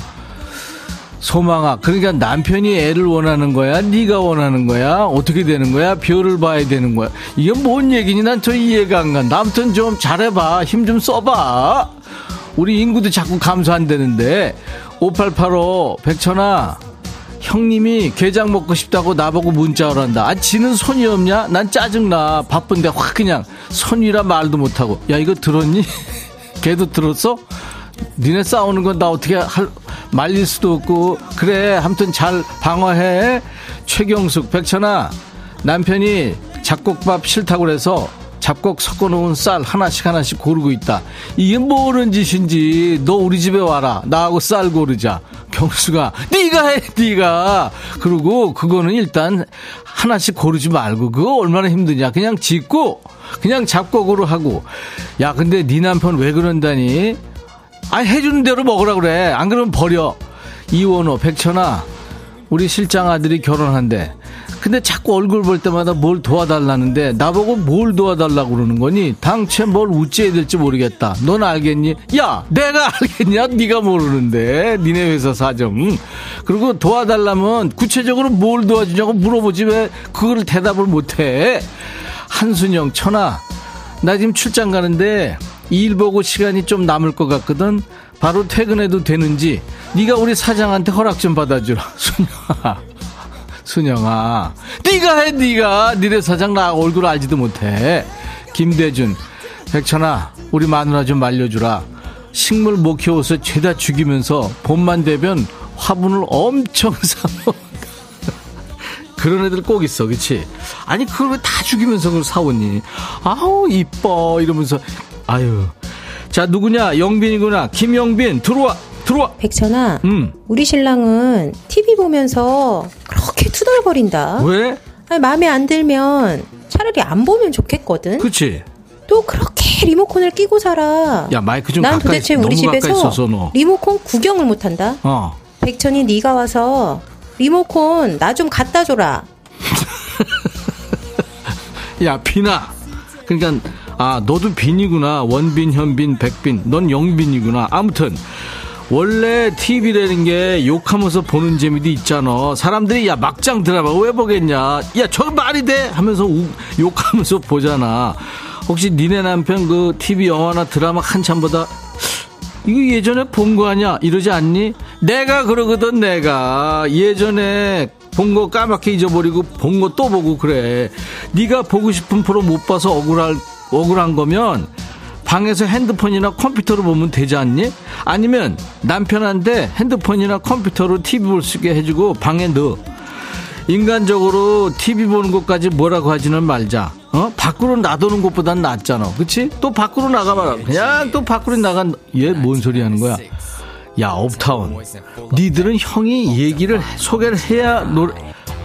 소망아, 그러니까 남편이 애를 원하는 거야? 네가 원하는 거야? 어떻게 되는 거야? 별을 봐야 되는 거야? 이게 뭔 얘기니? 난 저 이해가 안 간다. 아무튼 좀 잘해봐. 힘 좀 써봐. 우리 인구도 자꾸 감소 안 되는데. 오팔팔오. 백천아, 형님이 게장 먹고 싶다고 나보고 문자 오란다. 아, 지는 손이 없냐? 난 짜증나. 바쁜데 확 그냥 손 위라 말도 못하고. 야, 이거 들었니? 걔도 들었어? 니네 싸우는 건 나 어떻게 할, 말릴 수도 없고. 그래, 아무튼 잘 방어해. 최경숙. 백천아, 남편이 잡곡밥 싫다고 그래서 잡곡 섞어놓은 쌀 하나씩 하나씩 고르고 있다. 이게 뭐는 짓인지. 너 우리 집에 와라. 나하고 쌀 고르자. 경수가, 네가 해, 네가. 그리고 그거는 일단 하나씩 고르지 말고. 그거 얼마나 힘드냐. 그냥 짓고 그냥 잡곡으로 하고. 야, 근데 네 남편 왜 그런다니. 아니 해주는 대로 먹으라 그래. 안 그러면 버려. 이원호, 백천아, 우리 실장 아들이 결혼한대. 근데 자꾸 얼굴 볼 때마다 뭘 도와달라는데 나보고 뭘 도와달라고 그러는 거니? 당최 뭘 우째야 될지 모르겠다. 넌 알겠니? 야, 내가 알겠냐? 네가 모르는데 니네 회사 사정. 그리고 도와달라면 구체적으로 뭘 도와주냐고 물어보지 왜 그걸 대답을 못해? 한순영, 천아, 나 지금 출장 가는데 일 보고 시간이 좀 남을 것 같거든. 바로 퇴근해도 되는지 네가 우리 사장한테 허락 좀 받아주라. 순영아, 순영아, 네가 해. 네가 니네 사장 나 얼굴 알지도 못해. 김대준, 백천아, 우리 마누라 좀 말려주라. 식물 못 키워서 죄다 죽이면서 봄만 되면 화분을 엄청 사먹어. 그런 애들 꼭 있어, 그치? 아니 그걸 왜 다 죽이면서 그걸 사오니? 아우 이뻐 이러면서. 아유, 자 누구냐? 영빈이구나. 김영빈, 들어와 들어와. 백천아, 음. 우리 신랑은 티비 보면서 그렇게 투덜거린다. 왜? 아니, 마음에 안 들면 차라리 안 보면 좋겠거든. 그치? 또 그렇게 리모컨을 끼고 살아. 야, 마이크 좀 가까이. 난 도대체 우리 집에서 있어서, 리모컨 구경을 못한다. 어. 백천이 네가 와서 리모컨 나 좀 갖다 줘라. 야, 비나. 그러니까 아, 너도 빈이구나. 원빈, 현빈, 백빈. 넌 영빈이구나. 아무튼 원래 티비라는 게 욕하면서 보는 재미도 있잖아. 사람들이 야 막장 드라마 왜 보겠냐, 야 저거 말이 돼 하면서 우, 욕하면서 보잖아. 혹시 니네 남편 그 티비 영화나 드라마 한참 보다 이거 예전에 본 거 아니야 이러지 않니? 내가 그러거든. 내가 예전에 본 거 까맣게 잊어버리고 본 거 또 보고 그래. 네가 보고 싶은 프로 못 봐서 억울할, 억울한 거면 방에서 핸드폰이나 컴퓨터로 보면 되지 않니? 아니면 남편한테 핸드폰이나 컴퓨터로 티비 볼 수 있게 해주고 방에 넣어. 인간적으로 티비 보는 것까지 뭐라고 하지는 말자. 어? 밖으로 놔두는 것보단 낫잖아, 그치? 또 밖으로 나가봐라. 그냥 또 밖으로 나간. 얘 뭔 소리 하는 거야? 야, 업타운, 니들은 형이 얘기를 소개를 해야 노래.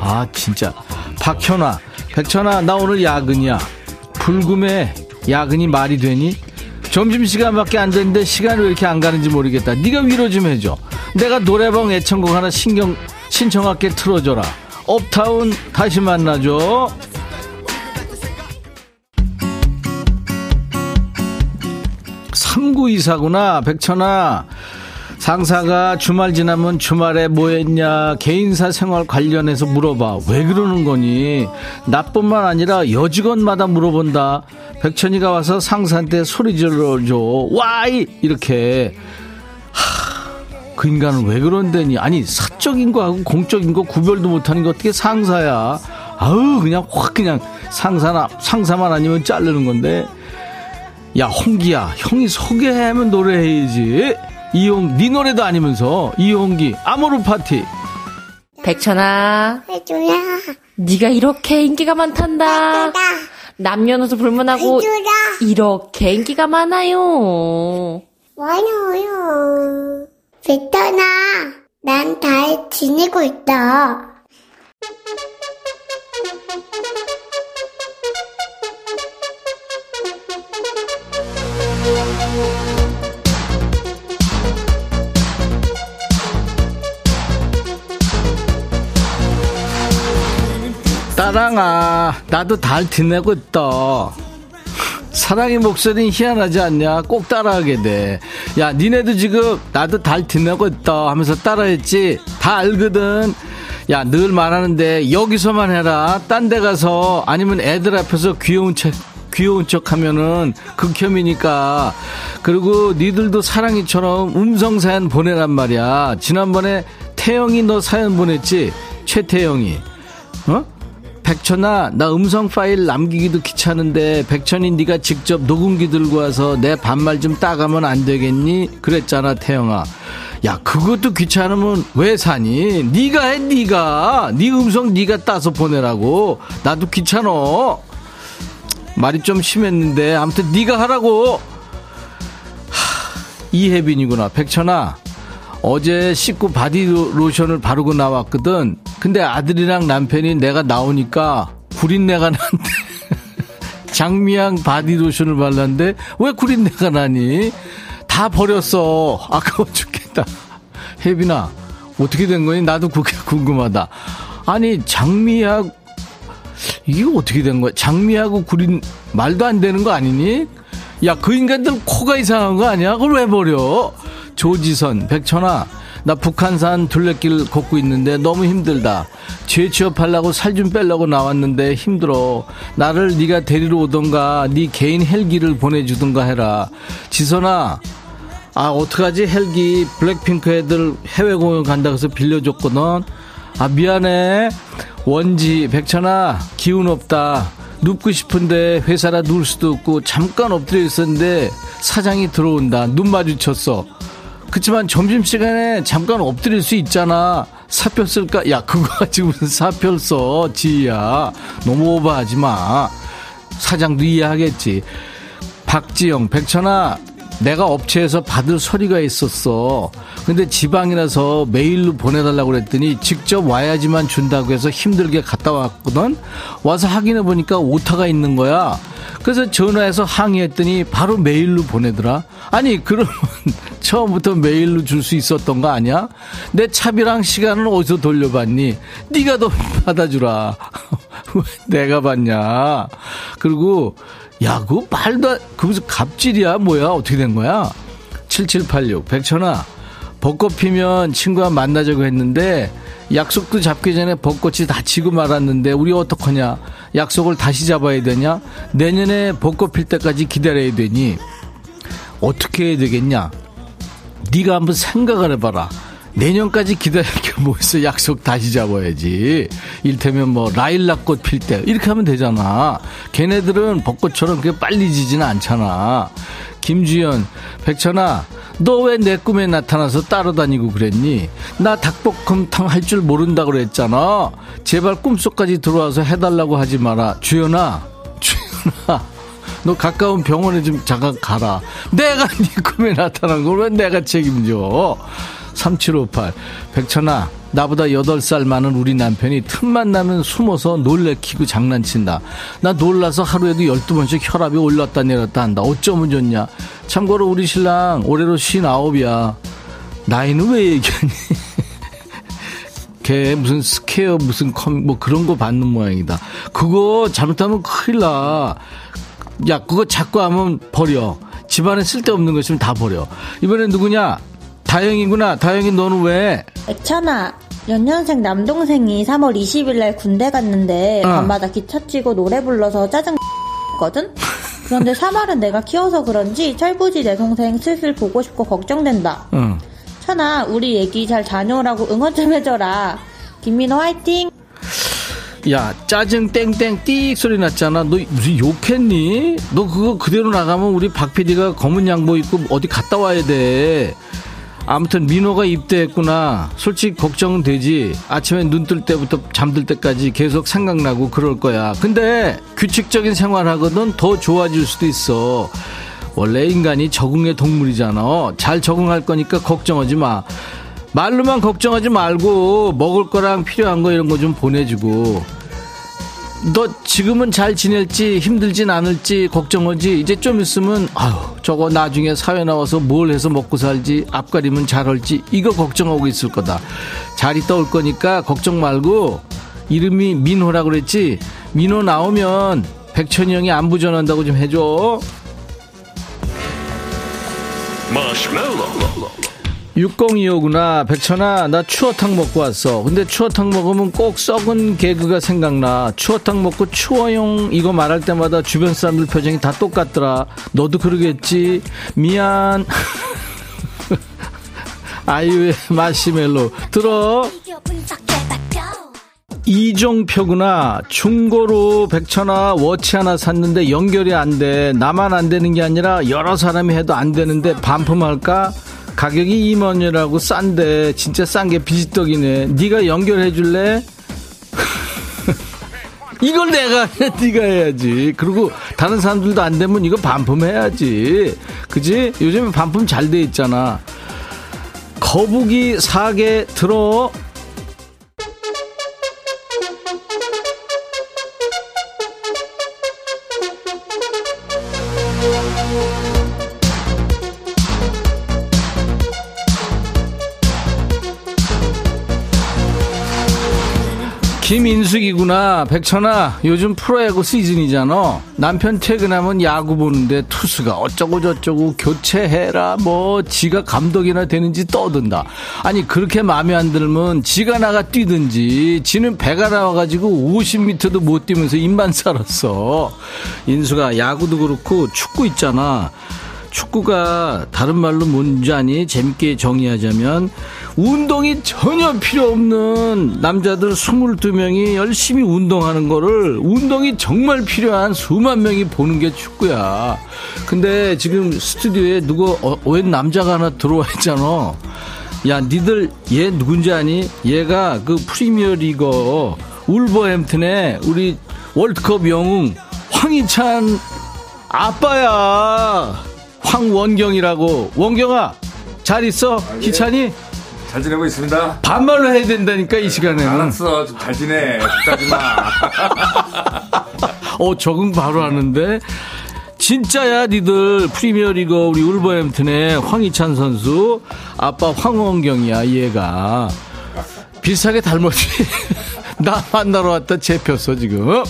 아 진짜. 박현아, 백천아, 나 오늘 야근이야. 불금에 야근이 말이 되니? 점심시간밖에 안 되는데 시간이 왜 이렇게 안 가는지 모르겠다. 네가 위로 좀 해줘. 내가 노래방 애청곡 하나 신경, 신청할게. 틀어줘라. 업타운 다시 만나줘. 삼구이사구나. 백천아, 상사가 주말 지나면 주말에 뭐 했냐 개인사 생활 관련해서 물어봐. 왜 그러는 거니? 나뿐만 아니라 여직원마다 물어본다. 백천이가 와서 상사한테 소리 질러줘. 와이 이렇게. 하, 그 인간은 왜 그런데니? 아니 사적인 거하고 공적인 거 구별도 못하는 게 어떻게 상사야. 아우 그냥 확 그냥 상사나 상사만 아니면 자르는 건데. 야 홍기야, 형이 소개하면 노래해야지. 이용, 네 노래도 아니면서. 이용기, 아모르 파티. 백천아, 해줘라. 네가 이렇게 인기가 많단다. 해줘라. 남녀노소 불문하고 해줘라. 이렇게 인기가 많아요. 많아요. 백천아, 난 잘 지내고 있다. 사랑아, 나도 잘 지내고 있다. 사랑의 목소리는 희한하지 않냐? 꼭 따라하게 돼. 야, 니네도 지금 나도 잘 지내고 있다 하면서 따라했지? 다 알거든. 야, 늘 말하는데 여기서만 해라. 딴 데 가서 아니면 애들 앞에서 귀여운 척 귀여운 척 하면은 극혐이니까. 그리고 니들도 사랑이처럼 음성 사연 보내란 말이야. 지난번에 태영이 너 사연 보냈지? 최태영이. 어? 백천아, 나 음성 파일 남기기도 귀찮은데 백천이 네가 직접 녹음기 들고 와서 내 반말 좀 따가면 안 되겠니? 그랬잖아, 태영아. 야, 그것도 귀찮으면 왜 사니? 네가 해, 네가. 네 음성 네가 따서 보내라고. 나도 귀찮어. 말이 좀 심했는데 아무튼 네가 하라고. 하, 이혜빈이구나. 백천아, 어제 씻고 바디로션을 바르고 나왔거든. 근데 아들이랑 남편이 내가 나오니까 구린내가 난대. 장미향 바디로션을 발랐는데 왜 구린내가 나니? 다 버렸어. 아까워 죽겠다. 혜빈아, 어떻게 된 거니? 나도 그게 궁금하다. 아니, 장미하고, 이게 어떻게 된 거야? 장미하고 구린, 말도 안 되는 거 아니니? 야, 그 인간들 코가 이상한 거 아니야? 그걸 왜 버려? 조지선, 백천아, 나 북한산 둘레길 걷고 있는데 너무 힘들다. 죄 취업하려고 살 좀 빼려고 나왔는데 힘들어. 나를 네가 데리러 오던가 네 개인 헬기를 보내주던가 해라. 지선아, 아 어떡하지? 헬기 블랙핑크 애들 해외 공연 간다 그래서 빌려줬거든. 아 미안해. 원지, 백천아, 기운 없다. 눕고 싶은데 회사라 누울 수도 없고 잠깐 엎드려 있었는데 사장이 들어온다. 눈 마주쳤어. 그치만 점심시간에 잠깐 엎드릴 수 있잖아. 사표 쓸까? 야, 그거 가지고 무슨 사표를 써, 지희야. 너무 오버하지 마. 사장도 이해하겠지. 박지영, 백천아, 내가 업체에서 받을 서류가 있었어. 근데 지방이라서 메일로 보내달라고 그랬더니 직접 와야지만 준다고 해서 힘들게 갔다 왔거든. 와서 확인해보니까 오타가 있는 거야. 그래서 전화해서 항의했더니 바로 메일로 보내더라. 아니 그러면 처음부터 메일로 줄 수 있었던 거 아니야? 내 차비랑 시간을 어디서 돌려받니? 네가 더 받아주라. 왜 내가 받냐? 그리고 야, 그거 말도 안, 그 무슨 갑질이야 뭐야? 어떻게 된 거야? 칠칠팔육, 백천아, 벚꽃 피면 친구와 만나자고 했는데 약속도 잡기 전에 벚꽃이 다치고 말았는데 우리 어떡하냐? 약속을 다시 잡아야 되냐? 내년에 벚꽃 필 때까지 기다려야 되니 어떻게 해야 되겠냐? 네가 한번 생각을 해봐라. 내년까지 기다릴 게 뭐 있어? 약속 다시 잡아야지. 이를테면 뭐 라일락꽃 필 때 이렇게 하면 되잖아. 걔네들은 벚꽃처럼 그렇게 빨리 지지는 않잖아. 김주연, 백천아, 너 왜 내 꿈에 나타나서 따라다니고 그랬니? 나 닭볶음탕 할 줄 모른다고 그랬잖아. 제발 꿈속까지 들어와서 해달라고 하지 마라. 주연아, 주연아, 너 가까운 병원에 좀 잠깐 가라. 내가 네 꿈에 나타난 걸 왜 내가 책임져? 삼칠오팔, 백천아, 나보다 여덟 살 많은 우리 남편이 틈만 나면 숨어서 놀래키고 장난친다. 나 놀라서 하루에도 열두 번씩 혈압이 올랐다 내렸다 한다. 어쩌면 좋냐? 참고로 우리 신랑 올해로 쉰아홉이야. 나이는 왜 얘기하니? 걔 무슨 스퀘어 무슨 컴 뭐 그런 거 받는 모양이다. 그거 잘못하면 큰일 나. 야, 그거 자꾸 하면 버려. 집안에 쓸데없는 거 있으면 다 버려. 이번엔 누구냐? 다영이구나. 다영이, 너는 왜? 백천아, 연년생 남동생이 삼월 이십일날 군대 갔는데 어. 밤마다 기차 치고 노래 불러서 짜증 거든. 그런데 삼월은 내가 키워서 그런지 철부지 내 동생 슬슬 보고 싶고 걱정된다. 응. 천아, 우리 애기 잘 다녀오라고 응원 좀 해줘라. 김민호 화이팅. 야, 짜증 땡땡 띡 소리 났잖아. 너 무슨 욕했니? 너 그거 그대로 나가면 우리 박 피디가 검은 양복 입고 어디 갔다 와야 돼. 아무튼 민호가 입대했구나. 솔직히 걱정은 되지. 아침에 눈 뜰 때부터 잠들 때까지 계속 생각나고 그럴 거야. 근데 규칙적인 생활하거든 더 좋아질 수도 있어. 원래 인간이 적응의 동물이잖아. 잘 적응할 거니까 걱정하지 마. 말로만 걱정하지 말고 먹을 거랑 필요한 거 이런 거 좀 보내주고. 너 지금은 잘 지낼지 힘들진 않을지 걱정하지. 이제 좀 있으면 아휴 저거 나중에 사회 나와서 뭘 해서 먹고 살지, 앞가림은 잘할지 이거 걱정하고 있을 거다. 잘 있다 올 거니까 걱정 말고. 이름이 민호라 그랬지? 민호 나오면 백천이 형이 안부 전한다고 좀 해줘. 마시멜로 육공이오구나. 백천아, 나 추어탕 먹고 왔어. 근데 추어탕 먹으면 꼭 썩은 개그가 생각나. 추어탕 먹고 추워용 이거 말할 때마다 주변 사람들 표정이 다 똑같더라. 너도 그러겠지? 미안. 아이유의 마시멜로 들어. 이종표구나. 중고로 백천아 워치 하나 샀는데 연결이 안 돼. 나만 안 되는 게 아니라 여러 사람이 해도 안 되는데 반품할까? 가격이 이만 원이라고 싼데 진짜 싼 게 비지떡이네. 네가 연결해 줄래? 이걸 내가 네가 해야지. 그리고 다른 사람들도 안 되면 이거 반품해야지. 그지? 요즘에 반품 잘 돼 있잖아. 거북이 사게 들어. 김인숙이구나. 백천아, 요즘 프로야구 시즌이잖아. 남편 퇴근하면 야구 보는데 투수가 어쩌고 저쩌고 교체해라 뭐 지가 감독이나 되는지 떠든다. 아니 그렇게 마음에 안 들면 지가 나가 뛰든지. 지는 배가 나와가지고 오십 미터도 못 뛰면서 입만 살았어. 인수가, 야구도 그렇고 축구 있잖아. 축구가 다른 말로 뭔지 아니? 재밌게 정의하자면 운동이 전혀 필요 없는 남자들 스물두 명이 열심히 운동하는 거를 운동이 정말 필요한 수만 명이 보는 게 축구야. 근데 지금 스튜디오에 누구 어, 웬 남자가 하나 들어와 있잖아. 야, 니들 얘 누군지 아니? 얘가 그 프리미어리거 울버햄튼의 우리 월드컵 영웅 황희찬 아빠야. 황원경이라고. 원경아, 잘 있어? 아, 예. 희찬이? 잘 지내고 있습니다. 반말로 해야 된다니까, 이 시간에는. 알았어, 좀 잘 지내. 짜증나. 어, 적응 바로 하는데. 진짜야, 니들. 프리미어리거 우리 울버햄튼의 황희찬 선수. 아빠 황원경이야, 얘가. 비슷하게 닮았지. 나 만나러 왔다 재폈어, 지금.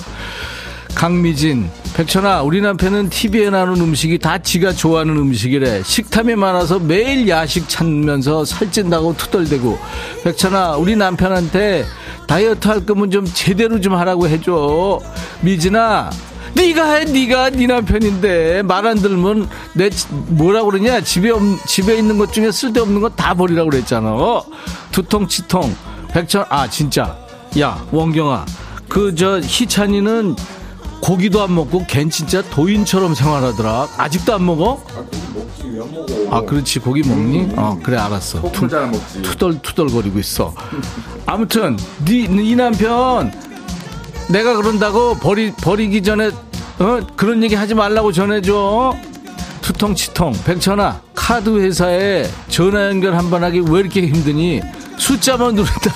강미진, 백천아, 우리 남편은 티비에 나오는 음식이 다 지가 좋아하는 음식이래. 식탐이 많아서 매일 야식 찾으면서 살찐다고 투덜대고. 백천아, 우리 남편한테 다이어트 할 거면 좀 제대로 좀 하라고 해줘. 미진아, 네가 해. 네가 네 남편인데 말 안 들면 내 뭐라 그러냐. 집에 집에 있는 것 중에 쓸데없는 거 다 버리라고 그랬잖아. 두통치통. 백천, 아 진짜. 야, 원경아, 그 저 희찬이는 고기도 안 먹고 걘 진짜 도인처럼 생활하더라. 아직도 안 먹어? 아, 고기 먹지. 왜 안 먹어? 아, 그렇지. 고기 먹니? 음, 어, 그래, 알았어. 투, 먹지. 투덜투덜거리고 있어. 아무튼 네, 네 남편 내가 그런다고 버리, 버리기 전에 어? 그런 얘기 하지 말라고 전해줘. 투통치통. 백천아, 카드 회사에 전화 연결 한 번 하기 왜 이렇게 힘드니? 숫자만 누른다.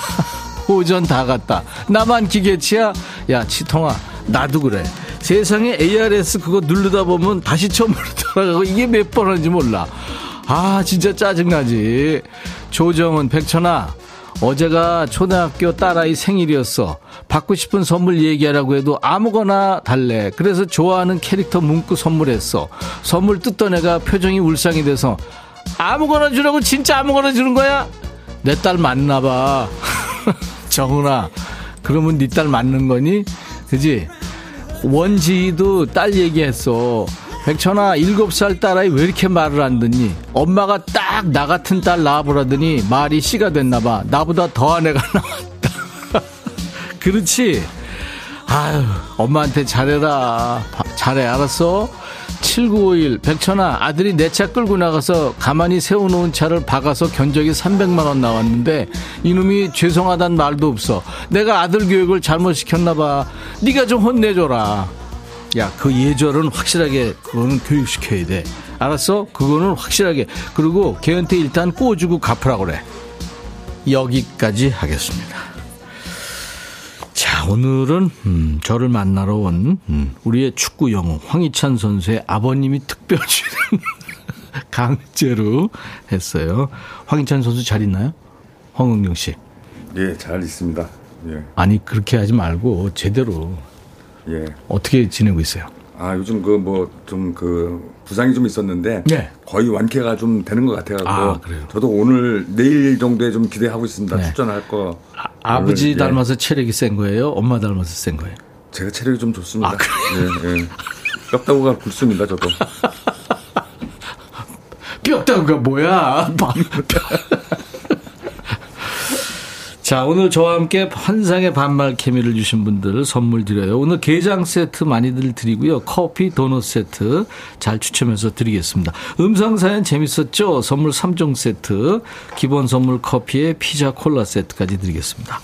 오전 다 갔다. 나만 기계치야? 야, 치통아, 나도 그래. 세상에 에이아르에스 그거 누르다 보면 다시 처음으로 돌아가고 이게 몇 번 하는지 몰라. 아, 진짜 짜증나지. 조정은, 백천아, 어제가 초등학교 딸아이 생일이었어. 받고 싶은 선물 얘기하라고 해도 아무거나 달래. 그래서 좋아하는 캐릭터 문구 선물했어. 선물 뜯던 애가 표정이 울상이 돼서 아무거나 주라고 진짜 아무거나 주는 거야? 내 딸 맞나 봐. 정은아, 그러면 네 딸 맞는 거니? 그지? 원지도 딸 얘기했어. 백천아, 일곱 살 딸아이 왜 이렇게 말을 안 듣니? 엄마가 딱 나 같은 딸 낳아보라더니 말이 씨가 됐나봐. 나보다 더한 애가 나왔다. 그렇지? 아유, 엄마한테 잘해라. 잘해, 알았어? 칠구오일. 백천아, 아들이 내 차 끌고 나가서 가만히 세워놓은 차를 박아서 견적이 삼백만 원 나왔는데 이놈이 죄송하단 말도 없어. 내가 아들 교육을 잘못 시켰나봐. 네가 좀 혼내줘라. 야, 그 예절은 확실하게 그거는 교육시켜야 돼. 알았어? 그거는 확실하게. 그리고 걔한테 일단 꼬주고 갚으라고 그래. 여기까지 하겠습니다. 자, 오늘은 음, 저를 만나러 온 음, 우리의 축구 영웅 황희찬 선수의 아버님이 특별 출연 강제로 했어요. 황희찬 선수 잘 있나요? 황은경 씨. 예, 잘 있습니다. 예. 아니 그렇게 하지 말고 제대로. 예. 어떻게 지내고 있어요? 아, 요즘 그 뭐 좀 그 부상이 좀 있었는데 예. 거의 완쾌가 좀 되는 것 같아가지고. 아, 그래요. 저도 오늘 내일 정도에 좀 기대하고 있습니다. 네. 출전할 거. 아, 아버지 닮아서 예. 체력이 센 거예요? 엄마 닮아서 센 거예요? 제가 체력이 좀 좋습니다. 아, 그래요? 예, 예. 뼈다구가 굵습니다, 저도. 뼈다구가 뭐야? 자, 오늘 저와 함께 환상의 반말 케미를 주신 분들 선물 드려요. 오늘 게장 세트 많이들 드리고요. 커피 도넛 세트 잘 추첨해서 드리겠습니다. 음성사연 재밌었죠? 선물 삼 종 세트, 기본 선물 커피에 피자 콜라 세트까지 드리겠습니다.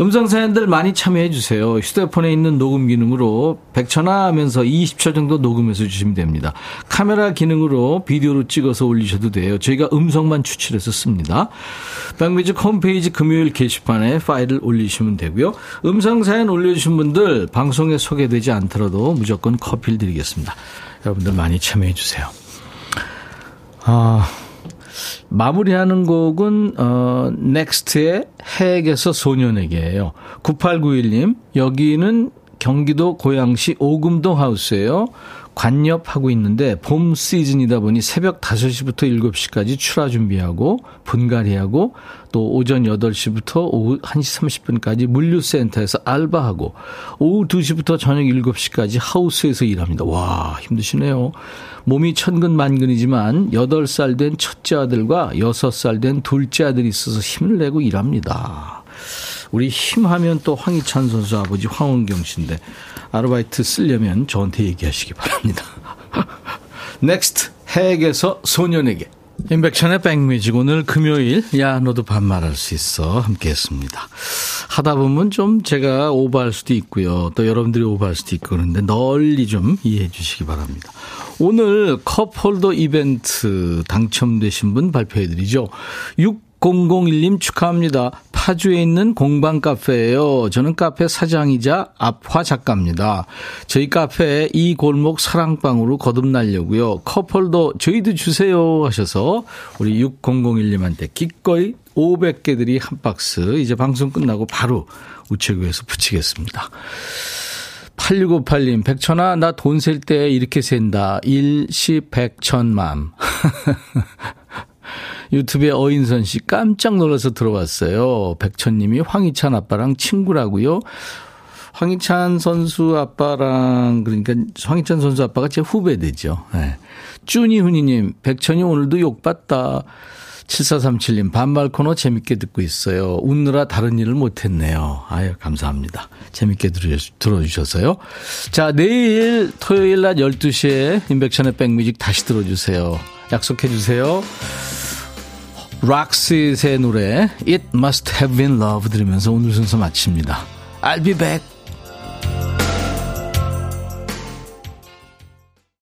음성사연들 많이 참여해 주세요. 휴대폰에 있는 녹음 기능으로 백천화 하면서 이십 초 정도 녹음해서 주시면 됩니다. 카메라 기능으로 비디오로 찍어서 올리셔도 돼요. 저희가 음성만 추출해서 씁니다. 백뮤직 홈페이지 금요일 게시판에 파일을 올리시면 되고요. 음성사연 올려주신 분들 방송에 소개되지 않더라도 무조건 커피를 드리겠습니다. 여러분들 많이 참여해 주세요. 아, 마무리하는 곡은 어, 넥스트의 해에게서 소년에게예요. 구팔구일 님, 여기는 경기도 고양시 오금동 하우스예요. 관엽하고 있는데 봄 시즌이다 보니 새벽 다섯 시부터 일곱 시까지 출하 준비하고 분갈이하고 또 오전 여덟 시부터 오후 한 시 삼십 분까지 물류센터에서 알바하고 오후 두 시부터 저녁 일곱 시까지 하우스에서 일합니다. 와, 힘드시네요. 몸이 천근만근이지만 여덟 살 된 첫째 아들과 여섯 살 된 둘째 아들이 있어서 힘을 내고 일합니다. 우리 힘하면 또 황희찬 선수 아버지 황원경 씨인데 아르바이트 쓰려면 저한테 얘기하시기 바랍니다. 넥스트 해에게서 소년에게. 임백천의 백뮤직. 오늘 금요일 야 너도 반말할 수 있어 함께했습니다. 하다 보면 좀 제가 오버할 수도 있고요. 또 여러분들이 오버할 수도 있고 그런데 널리 좀 이해해 주시기 바랍니다. 오늘 컵홀더 이벤트 당첨되신 분 발표해 드리죠. 공공일 님 축하합니다. 파주에 있는 공방 카페예요. 저는 카페 사장이자 앞화 작가입니다. 저희 카페에 이 골목 사랑방으로 거듭나려고요. 컵홀더 저희도 주세요 하셔서 우리 육공공일 님한테 기꺼이 오백 개들이 한 박스 이제 방송 끝나고 바로 우체국에서 붙이겠습니다. 팔육오팔 님, 백천아, 나 돈 셀 때 이렇게 센다. 일, 십, 백, 천만. 유튜브에 어인선 씨 깜짝 놀라서 들어왔어요. 백천님이 황희찬 아빠랑 친구라고요. 황희찬 선수 아빠랑 그러니까 황희찬 선수 아빠가 제 후배 되죠. 네. 쭈니훈이님 백천이 오늘도 욕받다. 칠사삼칠 님 반말 코너 재밌게 듣고 있어요. 웃느라 다른 일을 못했네요. 아유 감사합니다. 재밌게 들어주셔서요. 자 내일 토요일 낮 열두 시에 임백천의 백뮤직 다시 들어주세요. 약속해 주세요. 락시의 노래 It Must Have Been Love 들으면서 오늘 순서 마칩니다. I'll be back.